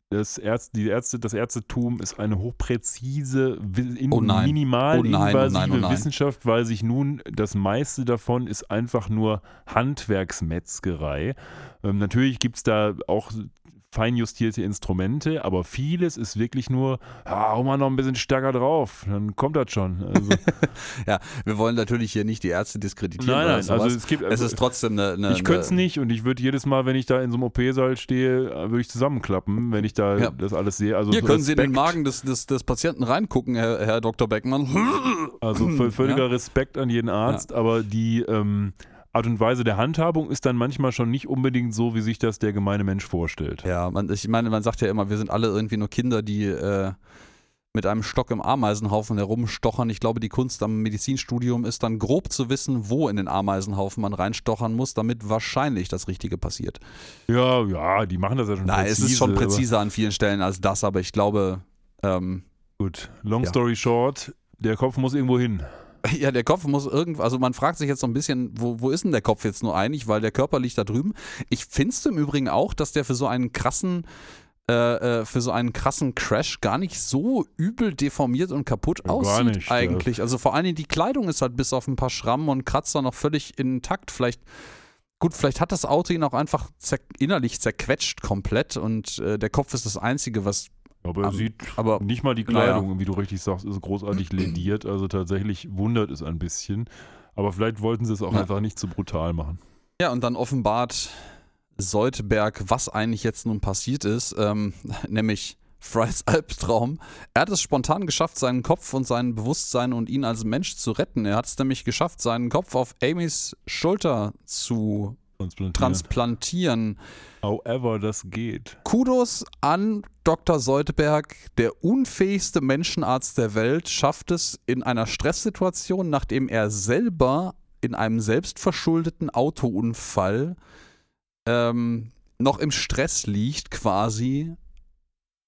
das Ärztetum ist eine hochpräzise, minimalinvasive Wissenschaft, weil sich nun das meiste davon ist einfach nur Handwerksmetzgerei. Natürlich gibt es da auch feinjustierte Instrumente, aber vieles ist wirklich nur, hau mal noch ein bisschen stärker drauf, dann kommt das schon. Also. Ja, wir wollen natürlich hier nicht die Ärzte diskreditieren. Nein, also es ist trotzdem eine ich könnte es nicht und ich würde jedes Mal, wenn ich da in so einem OP-Saal stehe, würde ich zusammenklappen, wenn ich da das alles sehe. Also hier können Sie in den Magen des Patienten reingucken, Herr Dr. Beckmann. Also völliger Respekt an jeden Arzt, aber die Art und Weise der Handhabung ist dann manchmal schon nicht unbedingt so, wie sich das der gemeine Mensch vorstellt. Ja, ich meine, man sagt ja immer, wir sind alle irgendwie nur Kinder, die mit einem Stock im Ameisenhaufen herumstochern. Ich glaube, die Kunst am Medizinstudium ist dann grob zu wissen, wo in den Ameisenhaufen man reinstochern muss, damit wahrscheinlich das Richtige passiert. Ja, die machen das ja schon präzise. Es ist schon präziser an vielen Stellen als das, aber ich glaube... Gut, long story short, der Kopf muss irgendwo hin. Ja, der Kopf muss also man fragt sich jetzt so ein bisschen, wo ist denn der Kopf jetzt nur eigentlich, weil der Körper liegt da drüben. Ich finde es im Übrigen auch, dass der für so einen krassen Crash gar nicht so übel deformiert und kaputt aussieht eigentlich. Ja. Also vor allen Dingen die Kleidung ist halt bis auf ein paar Schrammen und Kratzer noch völlig intakt. Vielleicht hat das Auto ihn auch einfach innerlich zerquetscht komplett und der Kopf ist das Einzige, was... Aber er sieht nicht mal die Kleidung, wie du richtig sagst, ist großartig lediert. Also tatsächlich wundert es ein bisschen. Aber vielleicht wollten sie es auch einfach nicht so brutal machen. Ja, und dann offenbart Soldberg, was eigentlich jetzt nun passiert ist. Nämlich Frys Albtraum. Er hat es spontan geschafft, seinen Kopf und sein Bewusstsein und ihn als Mensch zu retten. Er hat es nämlich geschafft, seinen Kopf auf Amys Schulter zu transplantieren. However, das geht. Kudos an Dr. Seuteberg, der unfähigste Menschenarzt der Welt, schafft es in einer Stresssituation, nachdem er selber in einem selbstverschuldeten Autounfall noch im Stress liegt, quasi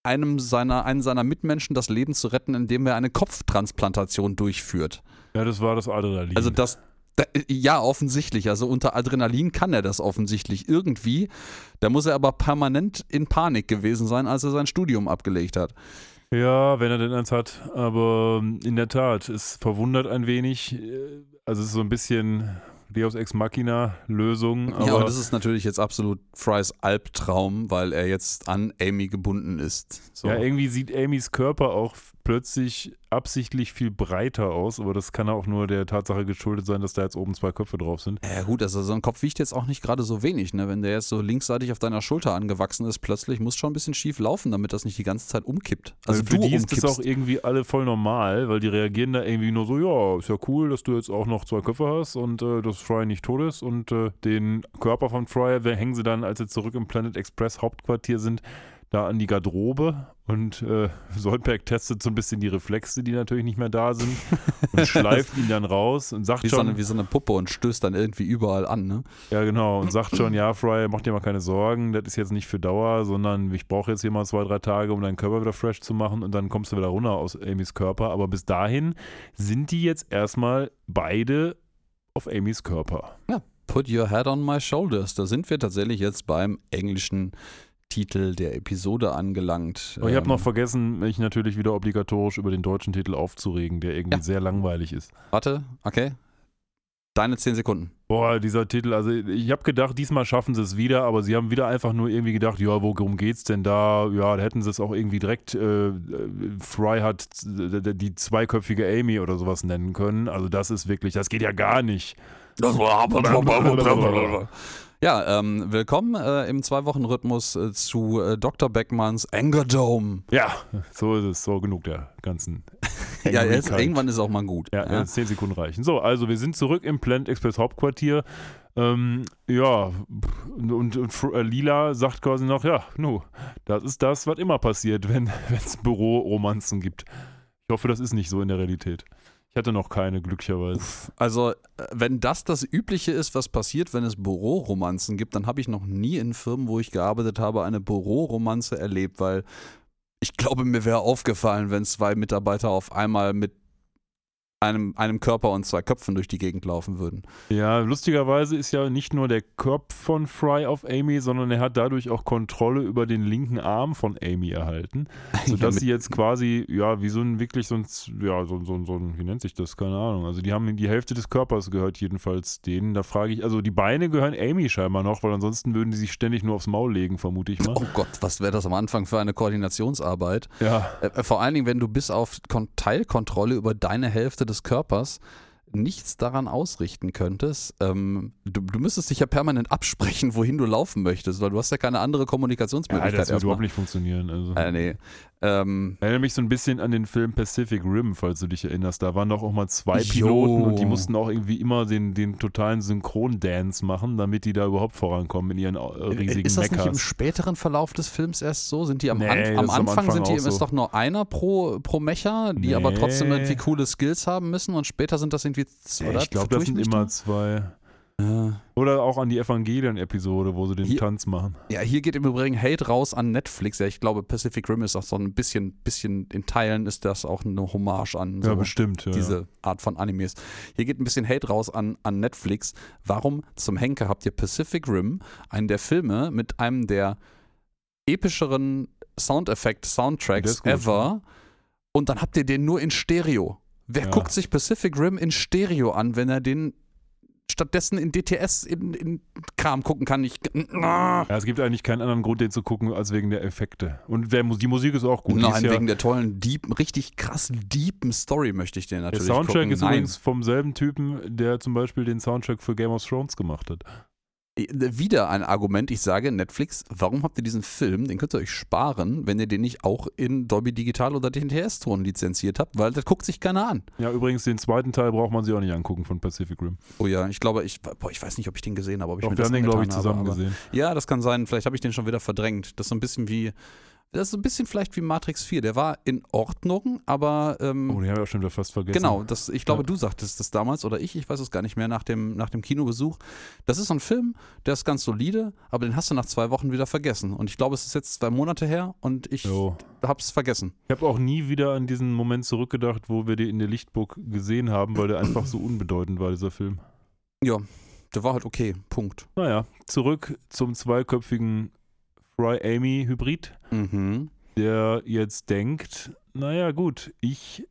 einen seiner Mitmenschen das Leben zu retten, indem er eine Kopftransplantation durchführt. Ja, das war das Adrenalin. Also das, ja, offensichtlich. Also unter Adrenalin kann er das offensichtlich irgendwie. Da muss er aber permanent in Panik gewesen sein, als er sein Studium abgelegt hat. Ja, wenn er denn eins hat. Aber in der Tat, es verwundert ein wenig. Also es ist so ein bisschen Deus Ex Machina Lösung. Aber ja, aber das ist natürlich jetzt absolut Frys Albtraum, weil er jetzt an Amy gebunden ist. So. Ja, irgendwie sieht Amys Körper auch plötzlich absichtlich viel breiter aus, aber das kann auch nur der Tatsache geschuldet sein, dass da jetzt oben zwei Köpfe drauf sind. Ja gut, also so ein Kopf wiegt jetzt auch nicht gerade so wenig, ne? Wenn der jetzt so linksseitig auf deiner Schulter angewachsen ist, plötzlich muss schon ein bisschen schief laufen, damit das nicht die ganze Zeit umkippt. Also für die ist das auch irgendwie alle voll normal, weil die reagieren da irgendwie nur so, ja, ist ja cool, dass du jetzt auch noch zwei Köpfe hast und dass Fry nicht tot ist und den Körper von Fry hängen sie dann, als sie zurück im Planet Express Hauptquartier sind, da an die Garderobe und Soldberg testet so ein bisschen die Reflexe, die natürlich nicht mehr da sind und schleift ihn dann raus und sagt wie so eine Puppe und stößt dann irgendwie überall an, ne? Ja, genau. Und sagt schon, ja, Fry, mach dir mal keine Sorgen, das ist jetzt nicht für Dauer, sondern ich brauche jetzt hier mal 2-3 Tage, um deinen Körper wieder fresh zu machen und dann kommst du wieder runter aus Amys Körper. Aber bis dahin sind die jetzt erstmal beide auf Amys Körper. Ja, put your head on my shoulders. Da sind wir tatsächlich jetzt beim englischen Titel der Episode angelangt. Aber ich habe noch vergessen, mich natürlich wieder obligatorisch über den deutschen Titel aufzuregen, der irgendwie sehr langweilig ist. Warte, okay. Deine 10 Sekunden. Boah, dieser Titel, also ich habe gedacht, diesmal schaffen sie es wieder, aber sie haben wieder einfach nur irgendwie gedacht, ja, worum geht's denn da? Ja, da hätten sie es auch irgendwie direkt Fry hat die zweiköpfige Amy oder sowas nennen können. Also das ist wirklich, das geht ja gar nicht. Das war ja, willkommen im 2-Wochen-Rhythmus zu Dr. Beckmanns Anger Dome. Ja, so ist es, so genug der ganzen. Ja, irgendwann ist auch mal gut. Ja, ja. 10 Sekunden reichen. So, also wir sind zurück im Planet Express Hauptquartier. Ja, und Lila sagt quasi noch, ja, nu, das ist das, was immer passiert, wenn es Büro-Romanzen gibt. Ich hoffe, das ist nicht so in der Realität. Ich hatte noch keine, glücklicherweise. Uff, also, wenn das Übliche ist, was passiert, wenn es Büroromanzen gibt, dann habe ich noch nie in Firmen, wo ich gearbeitet habe, eine Büroromanze erlebt, weil ich glaube, mir wäre aufgefallen, wenn 2 Mitarbeiter auf einmal mit einem Körper und 2 Köpfen durch die Gegend laufen würden. Ja, lustigerweise ist ja nicht nur der Kopf von Fry auf Amy, sondern er hat dadurch auch Kontrolle über den linken Arm von Amy erhalten, sodass sie jetzt quasi, ja, wie so ein wirklich so ein, wie nennt sich das, keine Ahnung, also die haben die Hälfte des Körpers gehört jedenfalls denen, da frage ich, also die Beine gehören Amy scheinbar noch, weil ansonsten würden die sich ständig nur aufs Maul legen, vermute ich mal. Oh Gott, was wäre das am Anfang für eine Koordinationsarbeit? Ja. Vor allen Dingen, wenn du bis auf Teilkontrolle über deine Hälfte des Körpers nichts daran ausrichten könntest, du müsstest dich ja permanent absprechen, wohin du laufen möchtest, weil du hast ja keine andere Kommunikationsmöglichkeit. Ja, das würde überhaupt nicht funktionieren. Also. Nee. Erinnere mich so ein bisschen an den Film Pacific Rim, falls du dich erinnerst. Da waren doch auch mal 2 Piloten und die mussten auch irgendwie immer den totalen Synchron-Dance machen, damit die da überhaupt vorankommen in ihren riesigen Ist das Meckers. Nicht im späteren Verlauf des Films erst so? Sind die am Anfang sind die, ist so. Doch nur einer pro Mecha, die aber trotzdem irgendwie coole Skills haben müssen und später sind das irgendwie oder? Ich glaube, das sind immer 2. Ja. Oder auch an die Evangelien-Episode, wo sie den Tanz machen. Ja, hier geht im Übrigen Hate raus an Netflix. Ja, ich glaube, Pacific Rim ist auch so ein bisschen in Teilen ist das auch eine Hommage an so diese Art von Animes. Hier geht ein bisschen Hate raus an Netflix. Warum zum Henker habt ihr Pacific Rim, einen der Filme mit einem der epischeren Soundtracks ever, und dann habt ihr den nur in Stereo? Wer guckt sich Pacific Rim in Stereo an, wenn er den stattdessen in DTS in Kram gucken kann? Ja, es gibt eigentlich keinen anderen Grund, den zu gucken, als wegen der Effekte. Und die Musik ist auch gut. Nein, wegen der tollen, richtig krassen, deepen Story möchte ich den natürlich gucken. Der Soundtrack ist übrigens vom selben Typen, der zum Beispiel den Soundtrack für Game of Thrones gemacht hat. wieder ein Argument, ich sage, Netflix, warum habt ihr diesen Film, den könnt ihr euch sparen, wenn ihr den nicht auch in Dolby Digital oder den TS-Ton lizenziert habt, weil das guckt sich keiner an. Ja, übrigens, den zweiten Teil braucht man sich auch nicht angucken von Pacific Rim. Oh ja, ich glaube, ich weiß nicht, ob ich den gesehen habe. Doch, wir haben den, glaube ich, zusammen gesehen. Ja, das kann sein, vielleicht habe ich den schon wieder verdrängt. Das ist so ein bisschen vielleicht wie Matrix 4. Der war in Ordnung, aber... oh, den haben wir auch schon wieder fast vergessen. Genau, ich glaube, du sagtest das damals oder ich weiß es gar nicht mehr, nach dem Kinobesuch. Das ist so ein Film, der ist ganz solide, aber den hast du nach 2 Wochen wieder vergessen. Und ich glaube, es ist jetzt 2 Monate her und ich hab's vergessen. Ich habe auch nie wieder an diesen Moment zurückgedacht, wo wir den in der Lichtburg gesehen haben, weil der einfach so unbedeutend war, dieser Film. Ja, der war halt okay, Punkt. Naja, zurück zum zweiköpfigen... Fry-Amy-Hybrid, der jetzt denkt, naja gut,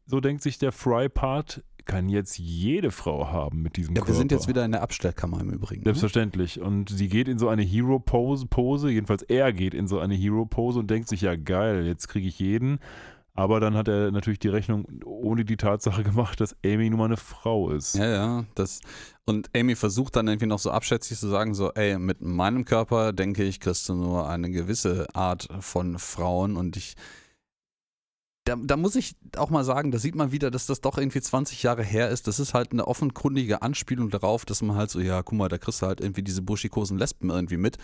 so denkt sich der Fry-Part, kann jetzt jede Frau haben mit diesem Körper. Wir sind jetzt wieder in der Abstellkammer im Übrigen. Selbstverständlich. Ne? Und sie geht in so eine Hero-Pose, jedenfalls er geht in so eine Hero-Pose und denkt sich, ja geil, jetzt kriege ich jeden. Aber dann hat er natürlich die Rechnung ohne die Tatsache gemacht, dass Amy nun mal eine Frau ist. Ja, das. Und Amy versucht dann irgendwie noch so abschätzig zu sagen, so, ey, mit meinem Körper, denke ich, kriegst du nur eine gewisse Art von Frauen. Und da muss ich auch mal sagen, da sieht man wieder, dass das doch irgendwie 20 Jahre her ist. Das ist halt eine offenkundige Anspielung darauf, dass man halt so, ja, guck mal, da kriegst du halt irgendwie diese buschikosen Lesben irgendwie mit.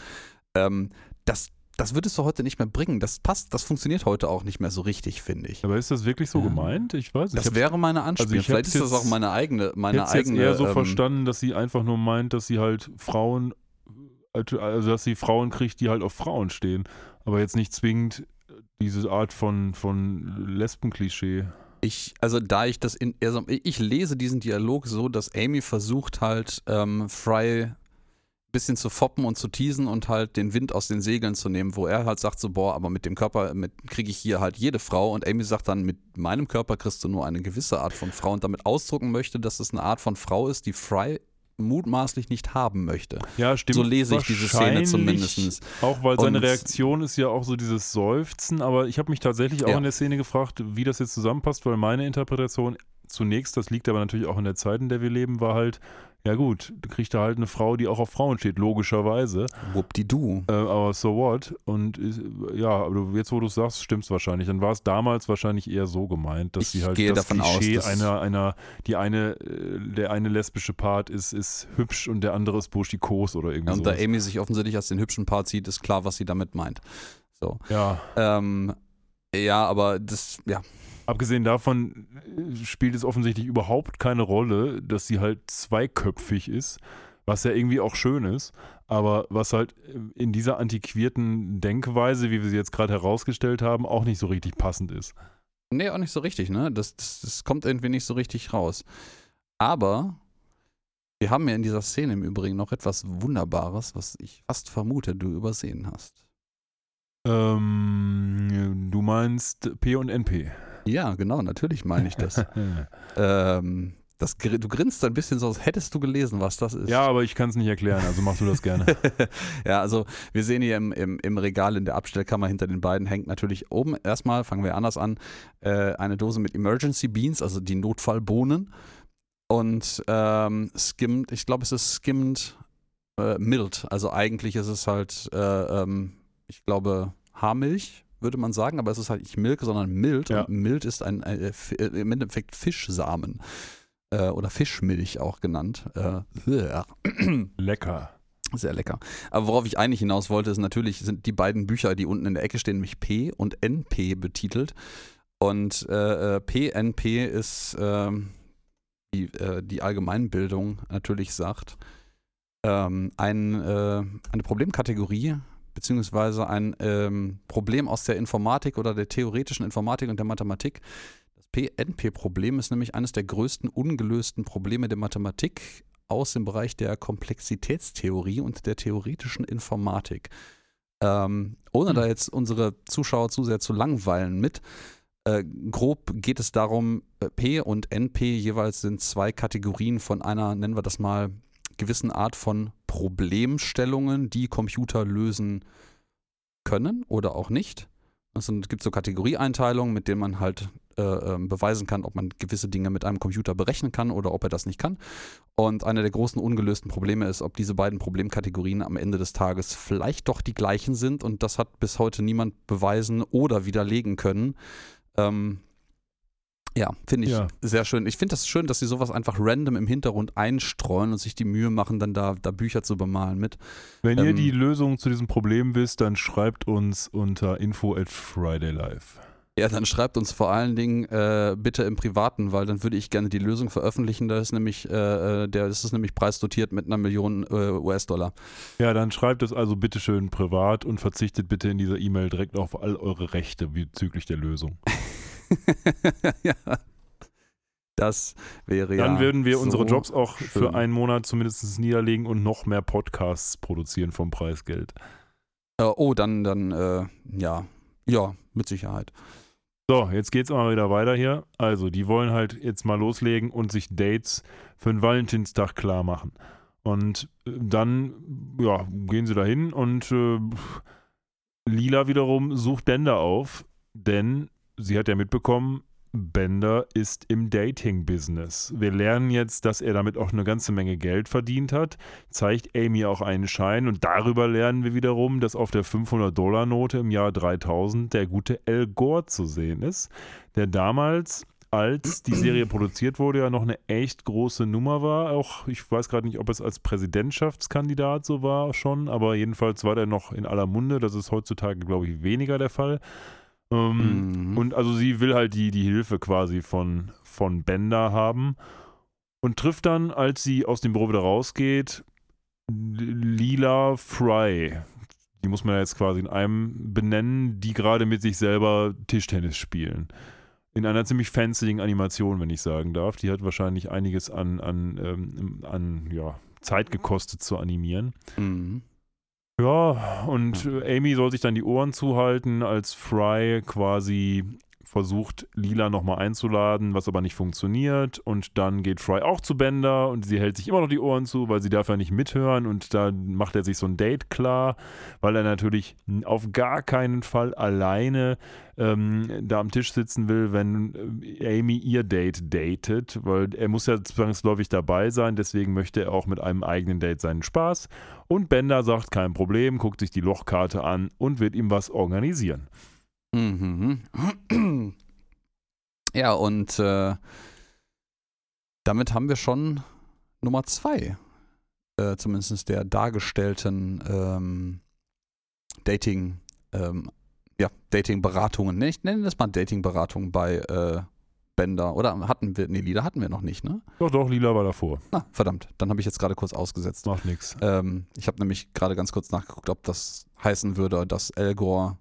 Das würdest du heute nicht mehr bringen. Das funktioniert heute auch nicht mehr so richtig, finde ich. Aber ist das wirklich so gemeint? Ich weiß nicht. Das wäre meine Anspielung. Also vielleicht ist das auch meine eigene. Ich hätte es eher so verstanden, dass sie einfach nur meint, dass sie halt Frauen, also dass sie Frauen kriegt, die halt auf Frauen stehen. Aber jetzt nicht zwingend diese Art von Lesben-Klischee. Ich lese diesen Dialog so, dass Amy versucht halt Fry bisschen zu foppen und zu teasen und halt den Wind aus den Segeln zu nehmen, wo er halt sagt so, boah, aber mit dem Körper kriege ich hier halt jede Frau, und Amy sagt dann, mit meinem Körper kriegst du nur eine gewisse Art von Frau, und damit ausdrücken möchte, dass es eine Art von Frau ist, die Fry mutmaßlich nicht haben möchte. Ja, stimmt. So lese ich diese Szene zumindest. Auch weil seine Reaktion ist ja auch so dieses Seufzen, aber ich habe mich tatsächlich auch in der Szene gefragt, wie das jetzt zusammenpasst, weil meine Interpretation zunächst, das liegt aber natürlich auch in der Zeit, in der wir leben, war halt, ja gut, du kriegst da halt eine Frau, die auch auf Frauen steht, logischerweise. Wuppdidu. Aber so what? Und aber jetzt, wo du es sagst, stimmt's wahrscheinlich. Dann war es damals wahrscheinlich eher so gemeint, dass sie halt das Klischee der eine lesbische Part ist hübsch und der andere ist burschikos oder irgendwie so. Und da Amy sich offensichtlich als den hübschen Part sieht, ist klar, was sie damit meint. So. Ja. Abgesehen davon spielt es offensichtlich überhaupt keine Rolle, dass sie halt zweiköpfig ist, was ja irgendwie auch schön ist, aber was halt in dieser antiquierten Denkweise, wie wir sie jetzt gerade herausgestellt haben, auch nicht so richtig passend ist. Nee, auch nicht so richtig, ne? Das kommt irgendwie nicht so richtig raus. Aber wir haben ja in dieser Szene im Übrigen noch etwas Wunderbares, was ich fast vermute, du übersehen hast. Du meinst P und NP. Ja, genau, natürlich meine ich das. Du grinst ein bisschen so, als hättest du gelesen, was das ist. Ja, aber ich kann es nicht erklären, also machst du das gerne. Ja, also wir sehen hier im Regal in der Abstellkammer hinter den beiden hängt natürlich oben, erstmal fangen wir anders an, eine Dose mit Emergency Beans, also die Notfallbohnen, und skimmed, ich glaube es ist skimmed mild, also eigentlich ist es halt, ich glaube Haarmilch, würde man sagen, aber es ist halt nicht Milke, sondern Mild. Ja. Und Mild ist im Endeffekt Fischsamen oder Fischmilch auch genannt. Lecker. Sehr lecker. Aber worauf ich eigentlich hinaus wollte, ist natürlich, sind die beiden Bücher, die unten in der Ecke stehen, nämlich P und NP betitelt. Und PNP ist, die Allgemeinbildung natürlich sagt, eine Problemkategorie, beziehungsweise ein Problem aus der Informatik oder der theoretischen Informatik und der Mathematik. Das PNP-Problem ist nämlich eines der größten ungelösten Probleme der Mathematik aus dem Bereich der Komplexitätstheorie und der theoretischen Informatik. Ohne da jetzt unsere Zuschauer zu sehr zu langweilen mit, grob geht es darum, P und NP jeweils sind 2 Kategorien von einer, nennen wir das mal, gewissen Art von Problemstellungen, die Computer lösen können oder auch nicht. Es gibt so Kategorieeinteilungen, mit denen man halt beweisen kann, ob man gewisse Dinge mit einem Computer berechnen kann oder ob er das nicht kann. Und einer der großen ungelösten Probleme ist, ob diese beiden Problemkategorien am Ende des Tages vielleicht doch die gleichen sind. Und das hat bis heute niemand beweisen oder widerlegen können. Ja, finde ich sehr schön. Ich finde das schön, dass sie sowas einfach random im Hintergrund einstreuen und sich die Mühe machen, dann da Bücher zu bemalen mit. Wenn ihr die Lösung zu diesem Problem wisst, dann schreibt uns unter info@fridaylive. Ja, dann schreibt uns vor allen Dingen bitte im Privaten, weil dann würde ich gerne die Lösung veröffentlichen. Da ist nämlich, das ist nämlich preisdotiert mit 1 Million US-Dollar. Ja, dann schreibt es also bitte schön privat und verzichtet bitte in dieser E-Mail direkt auf all eure Rechte bezüglich der Lösung. Ja, das wäre ja. Dann würden wir unsere Jobs auch für einen Monat zumindest niederlegen und noch mehr Podcasts produzieren vom Preisgeld. Ja, mit Sicherheit. So, jetzt geht's mal wieder weiter hier. Also, die wollen halt jetzt mal loslegen und sich Dates für den Valentinstag klar machen. Und dann, ja, gehen sie da hin und Lila wiederum sucht Bender auf, denn sie hat ja mitbekommen, Bender ist im Dating-Business. Wir lernen jetzt, dass er damit auch eine ganze Menge Geld verdient hat, zeigt Amy auch einen Schein und darüber lernen wir wiederum, dass auf der $500-Note im Jahr 3000 der gute Al Gore zu sehen ist, der damals, als die Serie produziert wurde, ja noch eine echt große Nummer war. Auch, ich weiß gerade nicht, ob es als Präsidentschaftskandidat so war schon, aber jedenfalls war der noch in aller Munde. Das ist heutzutage, glaube ich, weniger der Fall. Und also sie will halt die Hilfe quasi von Bender haben und trifft dann, als sie aus dem Büro wieder rausgeht, Lila Fry. Die muss man ja jetzt quasi in einem benennen, die gerade mit sich selber Tischtennis spielen. In einer ziemlich fancyen Animation, wenn ich sagen darf. Die hat wahrscheinlich einiges an Zeit gekostet zu animieren. Mhm. Ja, und Amy soll sich dann die Ohren zuhalten, als Fry quasi versucht, Lila nochmal einzuladen, was aber nicht funktioniert. Und dann geht Fry auch zu Bender und sie hält sich immer noch die Ohren zu, weil sie darf ja nicht mithören. Und da macht er sich so ein Date klar, weil er natürlich auf gar keinen Fall alleine da am Tisch sitzen will, wenn Amy ihr Date datet, weil er muss ja zwangsläufig dabei sein, deswegen möchte er auch mit einem eigenen Date seinen Spaß. Und Bender sagt, kein Problem, guckt sich die Lochkarte an und wird ihm was organisieren. Mhm. Ja, und damit haben wir schon Nummer 2, zumindest der dargestellten Dating- Dating-Beratungen. Ne? Ich nenne das mal Dating-Beratungen bei Bender. Oder Lila hatten wir noch nicht, ne? Doch, Lila war davor. Na, verdammt, dann habe ich jetzt gerade kurz ausgesetzt. Macht nichts. Ich habe nämlich gerade ganz kurz nachgeguckt, ob das heißen würde, dass Al Gore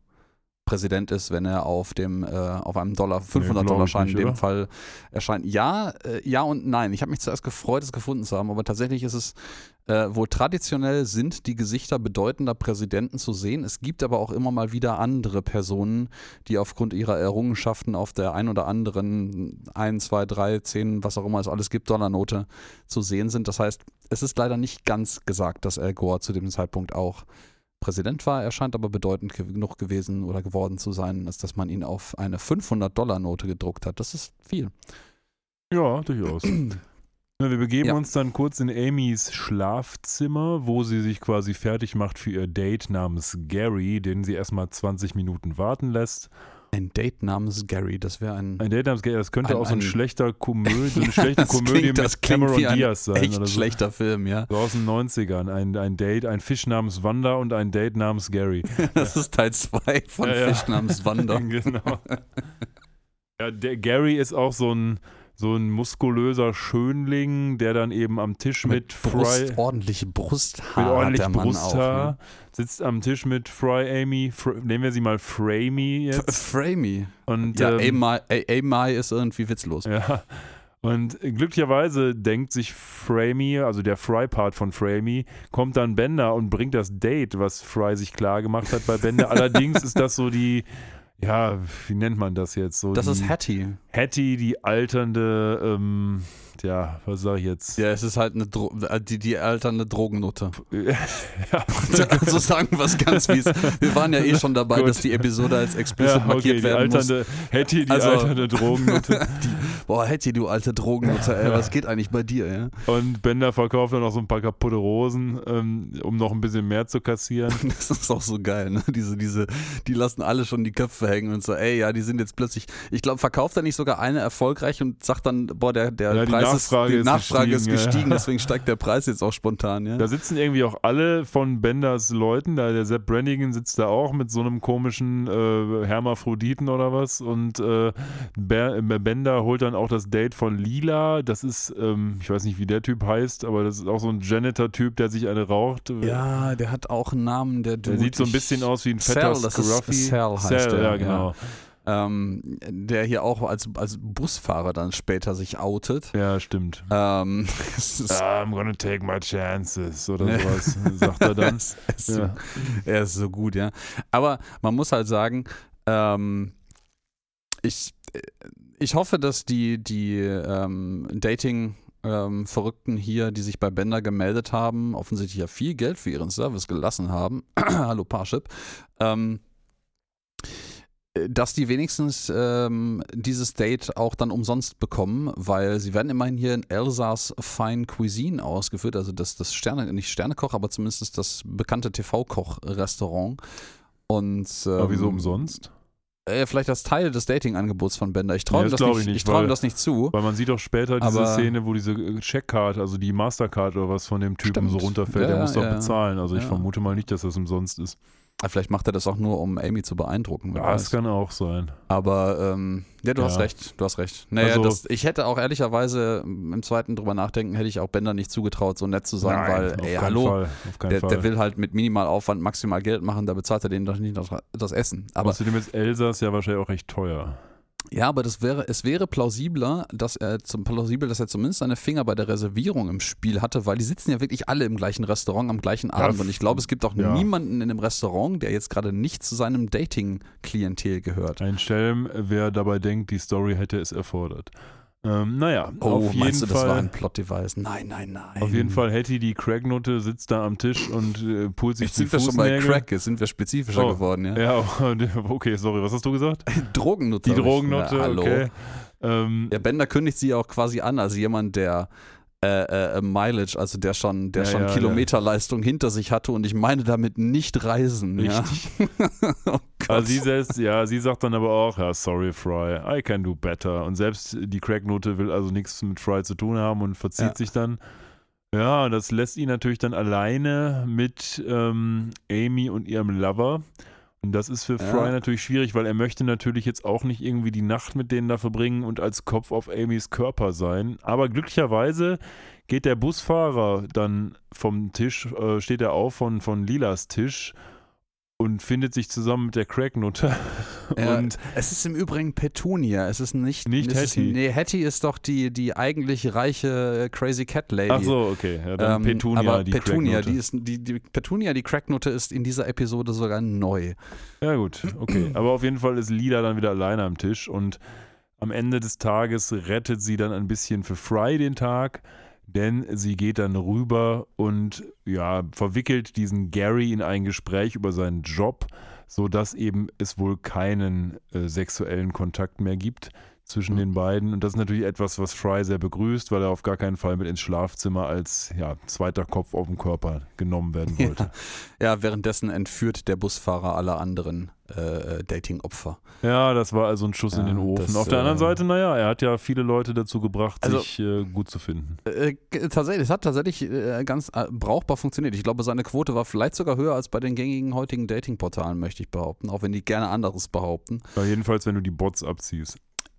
Präsident ist, wenn er auf dem auf einem $500-Schein in dem Fall erscheint. Ja und nein. Ich habe mich zuerst gefreut, es gefunden zu haben, aber tatsächlich ist es wohl traditionell sind die Gesichter bedeutender Präsidenten zu sehen. Es gibt aber auch immer mal wieder andere Personen, die aufgrund ihrer Errungenschaften auf der ein oder anderen 1, 2, 3, 10, was auch immer es alles gibt, Dollarnote zu sehen sind. Das heißt, es ist leider nicht ganz gesagt, dass Al Gore zu dem Zeitpunkt auch Präsident war. Er scheint aber bedeutend genug gewesen oder geworden zu sein, als dass man ihn auf eine $500-Note gedruckt hat. Das ist viel. Ja, durchaus. Wir begeben uns dann kurz in Amys Schlafzimmer, wo sie sich quasi fertig macht für ihr Date namens Gary, den sie erstmal 20 Minuten warten lässt. Ein Date namens Gary, das wäre ein... Ein Date namens Gary, das könnte auch so eine schlechte Komödie mit Cameron Diaz sein. Echt oder so. Schlechter Film, ja. So aus den 90ern, ein Date, ein Fisch namens Wanda und ein Date namens Gary. Das ist Teil 2 von Fisch namens Wanda. Genau. Ja, der Gary ist auch so ein muskulöser Schönling, der dann eben am Tisch mit Fry... Ordentlich Brusthaar, sitzt am Tisch mit Fry, Amy, nehmen wir sie mal Framey jetzt. Framey. Und, ja, Amy ist irgendwie witzlos. Ja. Und glücklicherweise denkt sich Framey, also der Fry-Part von Framey, kommt dann Bender und bringt das Date, was Fry sich klar gemacht hat bei Bender. Allerdings ist das so die... Ja, wie nennt man das jetzt? So das ist Hattie. Hattie, die alternde, ja, was sag ich jetzt? Ja, es ist halt eine die alternde Drogennutte. Ja. Also sagen wir es ganz fies. Wir waren ja eh schon dabei, dass die Episode als explizit markiert werden muss. Hattie, die alternde Drogennutte. Boah, Hattie, du alte Drogennutte, ey, was geht eigentlich bei dir? Ja? Und Bender verkauft dann noch so ein paar kaputte Rosen, um noch ein bisschen mehr zu kassieren. Das ist auch so geil, ne? Die lassen alle schon die Köpfe hängen und so, ey, ja, die sind jetzt plötzlich, ich glaube, verkauft er nicht sogar eine erfolgreich und sagt dann, boah, der ja, Preis Die Nachfrage ist gestiegen, ja. Deswegen steigt der Preis jetzt auch spontan. Ja. Da sitzen irgendwie auch alle von Benders Leuten, da der Sepp Brannigan sitzt da auch mit so einem komischen Hermaphroditen oder was und Bender holt dann auch das Date von Lila, das ist, ich weiß nicht wie der Typ heißt, aber das ist auch so ein Janitor-Typ, der sich eine raucht. Ja, der hat auch einen Namen, der sieht so ein bisschen aus wie ein fetter Scruffy. Cell heißt der, ja genau. Ja. Der hier auch als Busfahrer dann später sich outet. Ja, stimmt. I'm gonna take my chances oder sowas, sagt er dann. Er ist so gut, ja. Aber man muss halt sagen, ich hoffe, dass die Dating- Verrückten hier, die sich bei Bender gemeldet haben, offensichtlich ja viel Geld für ihren Service gelassen haben. Hallo Parship. Dass die wenigstens dieses Date auch dann umsonst bekommen, weil sie werden immerhin hier in Elsa's Fine Cuisine ausgeführt, also das nicht Sternekoch, aber zumindest das bekannte TV-Koch-Restaurant. Aber wieso umsonst? Vielleicht als Teil des Dating-Angebots von Bender. Ich traue ihm das nicht zu. Weil man sieht doch später diese Szene, wo diese Checkcard, also die Mastercard oder was von dem Typen so runterfällt, der muss doch bezahlen. Also ich vermute mal nicht, dass das umsonst ist. Vielleicht macht er das auch nur, um Amy zu beeindrucken. Ja, das kann auch sein. Aber du hast recht. Naja, also, ich hätte auch ehrlicherweise im zweiten drüber nachdenken, hätte ich auch Bender nicht zugetraut, so nett zu sein, weil der will halt mit Minimalaufwand maximal Geld machen, da bezahlt er denen doch nicht das Essen. Aber außerdem ist Elsass ja wahrscheinlich auch recht teuer. Ja, aber es wäre plausibel, dass er zumindest seine Finger bei der Reservierung im Spiel hatte, weil die sitzen ja wirklich alle im gleichen Restaurant am gleichen Abend und ich glaube, es gibt auch niemanden in dem Restaurant, der jetzt gerade nicht zu seinem Dating-Klientel gehört. Ein Schelm, wer dabei denkt, die Story hätte es erfordert. Auf jeden Fall, das war ein Plot-Device? Nein. Auf jeden Fall, Hattie, die Crack-Nutte, sitzt da am Tisch und pult sich die Fußnägel. Jetzt sind wir schon bei Crack, jetzt sind wir spezifischer geworden, ja. Ja, okay, sorry, was hast du gesagt? Drogennutte. Die Drogennutte, okay. Der Bender kündigt sie auch quasi an, also jemand, der Mileage, also der schon Kilometerleistung hinter sich hatte und ich meine damit nicht reisen. Richtig. Ja. Oh Gott. Also sie sagt dann aber auch, ja, sorry Fry, I can do better. Und selbst die Cracknote will also nichts mit Fry zu tun haben und verzieht sich dann. Ja, das lässt ihn natürlich dann alleine mit Amy und ihrem Lover. Und das ist für Fry natürlich schwierig, weil er möchte natürlich jetzt auch nicht irgendwie die Nacht mit denen da verbringen und als Kopf auf Amys Körper sein. Aber glücklicherweise geht der Busfahrer dann vom Tisch, steht er auf von Lilas Tisch und findet sich zusammen mit der Cracknutte. Es ist im Übrigen Petunia, es ist nicht Hattie. Hattie ist doch die eigentlich reiche Crazy Cat Lady. Ach so, okay. Ja, dann Petunia, aber die Petunia, Cracknutte. Petunia, die Cracknutte, ist in dieser Episode sogar neu. Ja gut, okay. Aber auf jeden Fall ist Lila dann wieder alleine am Tisch und am Ende des Tages rettet sie dann ein bisschen für Fry den Tag. Denn sie geht dann rüber und verwickelt diesen Gary in ein Gespräch über seinen Job, sodass eben es wohl keinen sexuellen Kontakt mehr gibt zwischen den beiden. Und das ist natürlich etwas, was Fry sehr begrüßt, weil er auf gar keinen Fall mit ins Schlafzimmer als zweiter Kopf auf dem Körper genommen werden wollte. Ja, währenddessen entführt der Busfahrer alle anderen Dating-Opfer. Ja, das war also ein Schuss in den Ofen. Auf der anderen Seite, er hat ja viele Leute dazu gebracht, sich gut zu finden. Tatsächlich, es hat ganz brauchbar funktioniert. Ich glaube, seine Quote war vielleicht sogar höher als bei den gängigen heutigen Dating-Portalen, möchte ich behaupten, auch wenn die gerne anderes behaupten. Ja, jedenfalls, wenn du die Bots abziehst.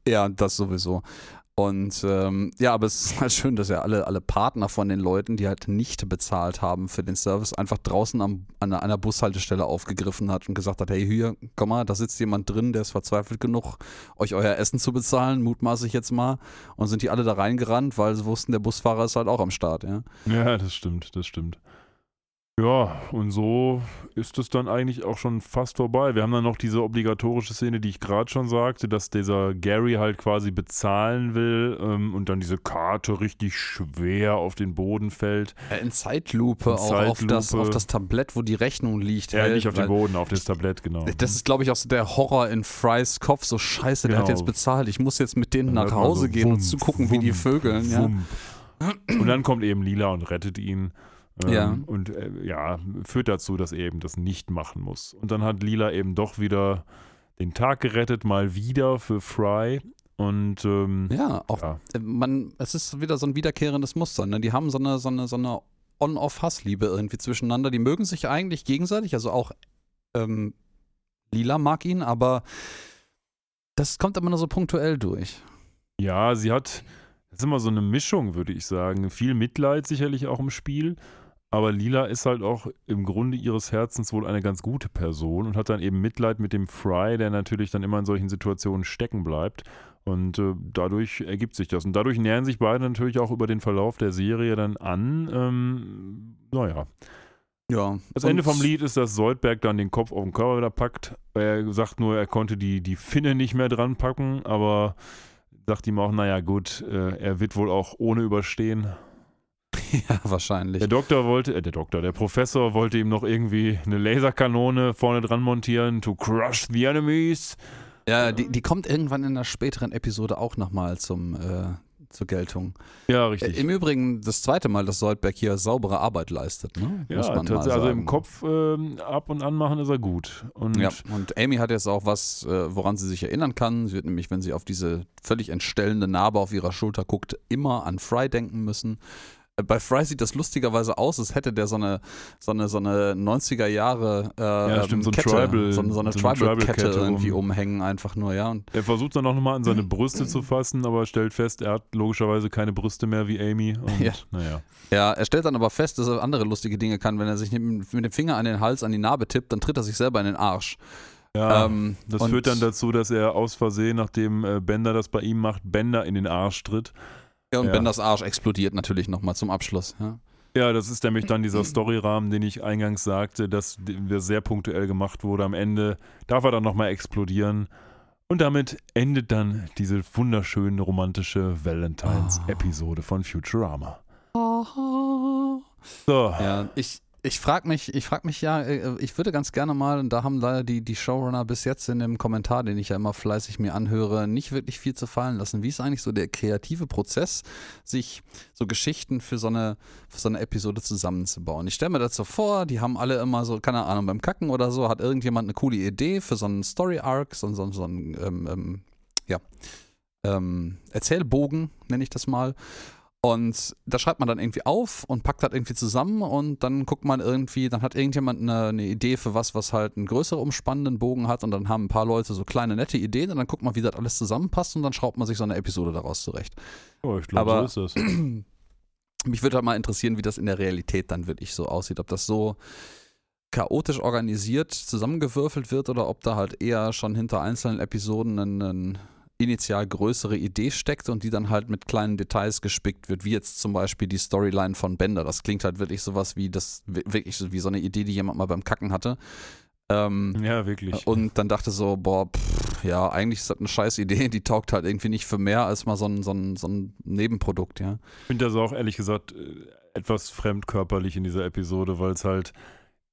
Ja, das sowieso. Und aber es ist halt schön, dass ja alle Partner von den Leuten, die halt nicht bezahlt haben für den Service, einfach draußen an einer Bushaltestelle aufgegriffen hat und gesagt hat, hey, hier, komm mal, da sitzt jemand drin, der ist verzweifelt genug, euch euer Essen zu bezahlen, mutmaße ich jetzt mal. Und sind die alle da reingerannt, weil sie wussten, der Busfahrer ist halt auch am Start. Ja, das stimmt. Ja, und so ist es dann eigentlich auch schon fast vorbei. Wir haben dann noch diese obligatorische Szene, die ich gerade schon sagte, dass dieser Gary halt quasi bezahlen will und dann diese Karte richtig schwer auf den Boden fällt. In Zeitlupe auch auf das Tablett, wo die Rechnung liegt. Ja, nicht auf den Boden, auf das Tablett, genau. Das ist, glaube ich, auch so der Horror in Frys Kopf, so scheiße, der hat jetzt bezahlt, ich muss jetzt mit denen nach Hause gehen und zugucken, wie die vögeln. Ja. Und dann kommt eben Lila und rettet ihn. Führt dazu, dass er eben das nicht machen muss. Und dann hat Lila eben doch wieder den Tag gerettet, mal wieder für Fry. Und es ist wieder so ein wiederkehrendes Muster. Ne? Die haben so eine On-Off-Hassliebe irgendwie zwischeneinander. Die mögen sich eigentlich gegenseitig. Also auch Lila mag ihn, aber das kommt immer nur so punktuell durch. Ja, sie hat. Das ist immer so eine Mischung, würde ich sagen. Viel Mitleid sicherlich auch im Spiel, aber Lila ist halt auch im Grunde ihres Herzens wohl eine ganz gute Person und hat dann eben Mitleid mit dem Fry, der natürlich dann immer in solchen Situationen stecken bleibt. Und dadurch ergibt sich das. Und dadurch nähern sich beide natürlich auch über den Verlauf der Serie dann an. Ja, das Ende vom Lied ist, dass Soldberg dann den Kopf auf den Körper wieder packt. Er sagt nur, er konnte die Finne nicht mehr dran packen, aber sagt ihm auch, naja gut, er wird wohl auch ohne überstehen. Ja, wahrscheinlich. Der Professor wollte ihm noch irgendwie eine Laserkanone vorne dran montieren, to crush the enemies. Ja, die kommt irgendwann in einer späteren Episode auch nochmal zur Geltung. Ja, richtig. Im Übrigen das zweite Mal, dass Soldberg hier saubere Arbeit leistet. Ne? Ja, muss man tatsächlich, mal sagen. Also im Kopf ab und an machen ist er gut. Und Amy hat jetzt auch was, woran sie sich erinnern kann. Sie wird nämlich, wenn sie auf diese völlig entstellende Narbe auf ihrer Schulter guckt, immer an Fry denken müssen. Bei Fry sieht das lustigerweise aus, als hätte der so eine 90er Jahre Kette, so eine Tribal-Kette irgendwie umhängen einfach nur, ja. Und er versucht dann auch nochmal an seine Brüste zu fassen, aber stellt fest, er hat logischerweise keine Brüste mehr wie Amy. Und, ja, er stellt dann aber fest, dass er andere lustige Dinge kann. Wenn er sich mit dem Finger an den Hals, an die Narbe tippt, dann tritt er sich selber in den Arsch. Ja, das führt dann dazu, dass er aus Versehen, nachdem Bender das bei ihm macht, Bender in den Arsch tritt. Und Benders Arsch explodiert natürlich nochmal zum Abschluss. Ja, das ist nämlich dann dieser Storyrahmen, den ich eingangs sagte, dass der sehr punktuell gemacht wurde. Am Ende darf er dann nochmal explodieren. Und damit endet dann diese wunderschöne romantische Valentines-Episode von Futurama. So. Ja, Ich frage mich, ich würde ganz gerne mal, und da haben leider die Showrunner bis jetzt in dem Kommentar, den ich ja immer fleißig mir anhöre, nicht wirklich viel zu fallen lassen, wie ist eigentlich so der kreative Prozess, sich so Geschichten für so eine Episode zusammenzubauen. Ich stelle mir dazu vor, die haben alle immer so, keine Ahnung, beim Kacken oder so, hat irgendjemand eine coole Idee für so einen Story-Arc, so einen Erzählbogen, nenne ich das mal. Und da schreibt man dann irgendwie auf und packt das irgendwie zusammen und dann guckt man irgendwie, dann hat irgendjemand eine Idee für was halt einen größeren umspannenden Bogen hat und dann haben ein paar Leute so kleine nette Ideen und dann guckt man, wie das alles zusammenpasst und dann schraubt man sich so eine Episode daraus zurecht. Oh, ich glaube, so ist das. Mich würde halt mal interessieren, wie das in der Realität dann wirklich so aussieht, ob das so chaotisch organisiert zusammengewürfelt wird oder ob da halt eher schon hinter einzelnen Episoden einen initial größere Idee steckt und die dann halt mit kleinen Details gespickt wird, wie jetzt zum Beispiel die Storyline von Bender. Das klingt halt wirklich sowas wie wie so eine Idee, die jemand mal beim Kacken hatte. Ja, wirklich. Und dann dachte so, eigentlich ist das eine scheiß Idee, die taugt halt irgendwie nicht für mehr als mal so ein Nebenprodukt, ja. Ich finde das auch ehrlich gesagt etwas fremdkörperlich in dieser Episode, weil es halt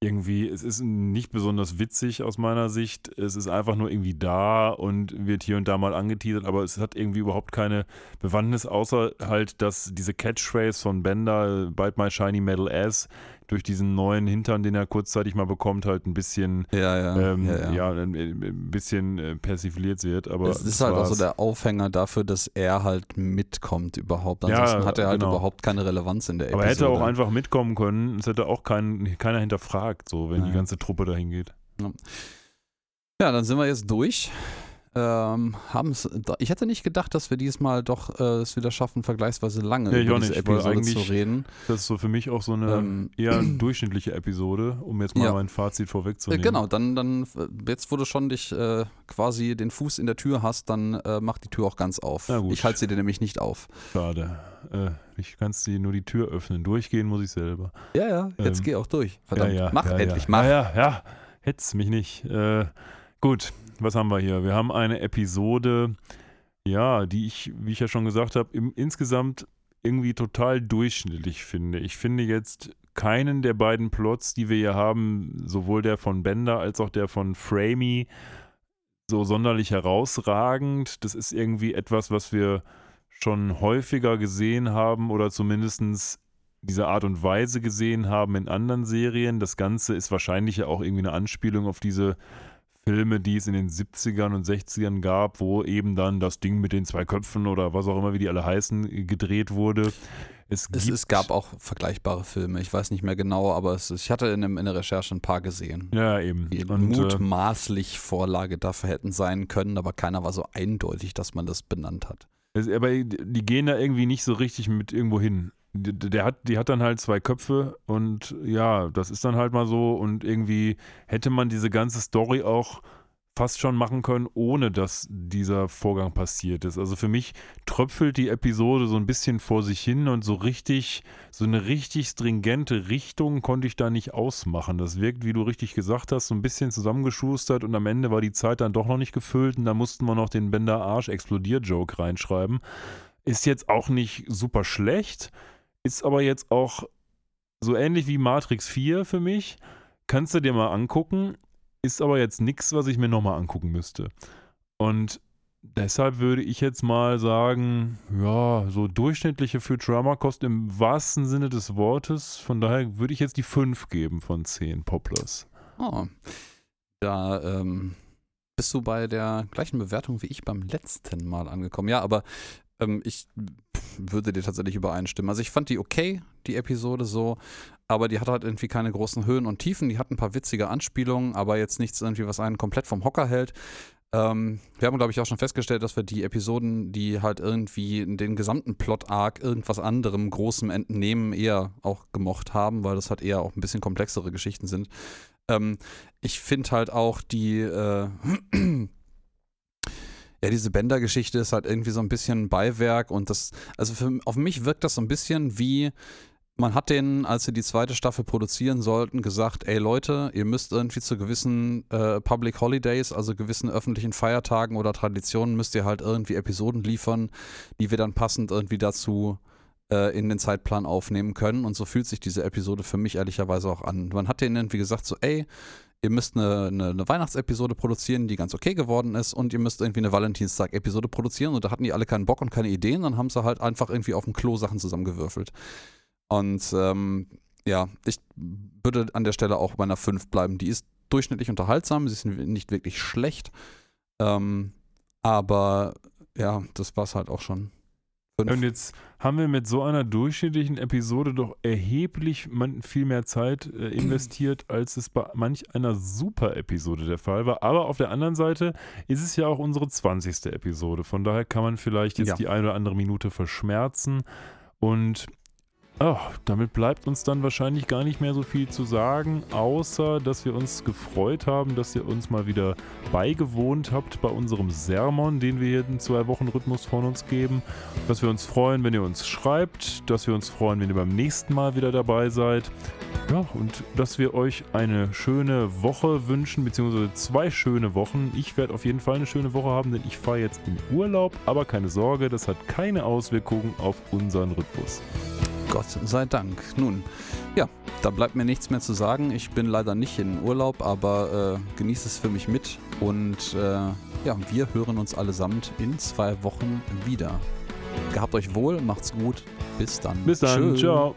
irgendwie, es ist nicht besonders witzig aus meiner Sicht, es ist einfach nur irgendwie da und wird hier und da mal angeteasert, aber es hat irgendwie überhaupt keine Bewandtnis, außer halt, dass diese Catchphrase von Bender, "Bite my shiny metal ass", durch diesen neuen Hintern, den er kurzzeitig mal bekommt, halt ein bisschen ein bisschen persifliert wird. Aber es ist halt auch so der Aufhänger dafür, dass er halt mitkommt überhaupt. Ansonsten hat er halt überhaupt keine Relevanz in der Episode. Aber er hätte auch einfach mitkommen können. Es hätte auch keiner hinterfragt, so wenn die ganze Truppe dahin geht. Ja, dann sind wir jetzt durch. Ich hätte nicht gedacht, dass wir diesmal doch es wieder schaffen, vergleichsweise lange über diese Episode zu reden. Das ist so für mich auch so eine eher durchschnittliche Episode, um jetzt mal mein Fazit vorwegzunehmen. Genau, dann jetzt, wo du schon dich quasi den Fuß in der Tür hast, dann mach die Tür auch ganz auf. Ich halte sie dir nämlich nicht auf. Schade. Ich kann nur die Tür öffnen. Durchgehen muss ich selber. Ja, ja, jetzt geh auch durch. Verdammt, mach. Ja, hetz mich nicht. Gut, was haben wir hier? Wir haben eine Episode, ja, die ich, wie ich ja schon gesagt habe, insgesamt irgendwie total durchschnittlich finde. Ich finde jetzt keinen der beiden Plots, die wir hier haben, sowohl der von Bender als auch der von Framey, so sonderlich herausragend. Das ist irgendwie etwas, was wir schon häufiger gesehen haben oder zumindest diese Art und Weise gesehen haben in anderen Serien. Das Ganze ist wahrscheinlich ja auch irgendwie eine Anspielung auf diese Filme, die es in den 70ern und 60ern gab, wo eben dann das Ding mit den zwei Köpfen oder was auch immer, wie die alle heißen, gedreht wurde. Es gab auch vergleichbare Filme, ich weiß nicht mehr genau, aber ich hatte in der Recherche ein paar gesehen. Ja, eben. Die mutmaßlich Vorlage dafür hätten sein können, aber keiner war so eindeutig, dass man das benannt hat. Aber die gehen da irgendwie nicht so richtig mit irgendwo hin. Die hat dann halt zwei Köpfe und ja, das ist dann halt mal so und irgendwie hätte man diese ganze Story auch fast schon machen können, ohne dass dieser Vorgang passiert ist. Also für mich tröpfelt die Episode so ein bisschen vor sich hin und so eine richtig stringente Richtung konnte ich da nicht ausmachen. Das wirkt, wie du richtig gesagt hast, so ein bisschen zusammengeschustert und am Ende war die Zeit dann doch noch nicht gefüllt und da mussten wir noch den Bender-Arsch-Explodier-Joke reinschreiben. Ist jetzt auch nicht super schlecht, ist aber jetzt auch so ähnlich wie Matrix 4 für mich. Kannst du dir mal angucken. Ist aber jetzt nichts, was ich mir nochmal angucken müsste. Und deshalb würde ich jetzt mal sagen, ja, so durchschnittliche Futurama-Kosten im wahrsten Sinne des Wortes. Von daher würde ich jetzt die 5 geben von 10 Poplars. Oh, da bist du bei der gleichen Bewertung wie ich beim letzten Mal angekommen. Ja, aber ich würde dir tatsächlich übereinstimmen. Also ich fand die okay, die Episode so, aber die hat halt irgendwie keine großen Höhen und Tiefen. Die hat ein paar witzige Anspielungen, aber jetzt nichts irgendwie, was einen komplett vom Hocker hält. Wir haben, glaube ich, auch schon festgestellt, dass wir die Episoden, die halt irgendwie den gesamten Plot-Arc irgendwas anderem Großem entnehmen, eher auch gemocht haben, weil das halt eher auch ein bisschen komplexere Geschichten sind. Ich finde halt auch die ja, diese Bender-Geschichte ist halt irgendwie so ein bisschen ein Beiwerk und das, also auf mich wirkt das so ein bisschen wie, man hat denen, als sie die zweite Staffel produzieren sollten, gesagt, ey Leute, ihr müsst irgendwie zu gewissen Public Holidays, also gewissen öffentlichen Feiertagen oder Traditionen, müsst ihr halt irgendwie Episoden liefern, die wir dann passend irgendwie dazu in den Zeitplan aufnehmen können und so fühlt sich diese Episode für mich ehrlicherweise auch an. Man hat denen irgendwie gesagt so, ey, ihr müsst eine Weihnachtsepisode produzieren, die ganz okay geworden ist und ihr müsst irgendwie eine Valentinstag-Episode produzieren und da hatten die alle keinen Bock und keine Ideen, dann haben sie halt einfach irgendwie auf dem Klo Sachen zusammengewürfelt. Und ja, ich würde an der Stelle auch bei einer 5 bleiben. Die ist durchschnittlich unterhaltsam, sie ist nicht wirklich schlecht, aber ja, das war's halt auch schon. 5. Und jetzt haben wir mit so einer durchschnittlichen Episode doch erheblich viel mehr Zeit investiert, als es bei manch einer Super-Episode der Fall war. Aber auf der anderen Seite ist es ja auch unsere 20. Episode. Von daher kann man vielleicht jetzt die eine oder andere Minute verschmerzen. Und damit bleibt uns dann wahrscheinlich gar nicht mehr so viel zu sagen, außer dass wir uns gefreut haben, dass ihr uns mal wieder beigewohnt habt bei unserem Sermon, den wir hier im 2-Wochen-Rhythmus von uns geben, dass wir uns freuen, wenn ihr uns schreibt, dass wir uns freuen, wenn ihr beim nächsten Mal wieder dabei seid. Ja, und dass wir euch eine schöne Woche wünschen, beziehungsweise 2 schöne Wochen. Ich werde auf jeden Fall eine schöne Woche haben, denn ich fahre jetzt in Urlaub, aber keine Sorge, das hat keine Auswirkungen auf unseren Rhythmus. Gott sei Dank. Nun, ja, da bleibt mir nichts mehr zu sagen. Ich bin leider nicht in Urlaub, aber genieße es für mich mit. Und ja, wir hören uns allesamt in 2 Wochen wieder. Gehabt euch wohl, macht's gut. Bis dann. Ciao.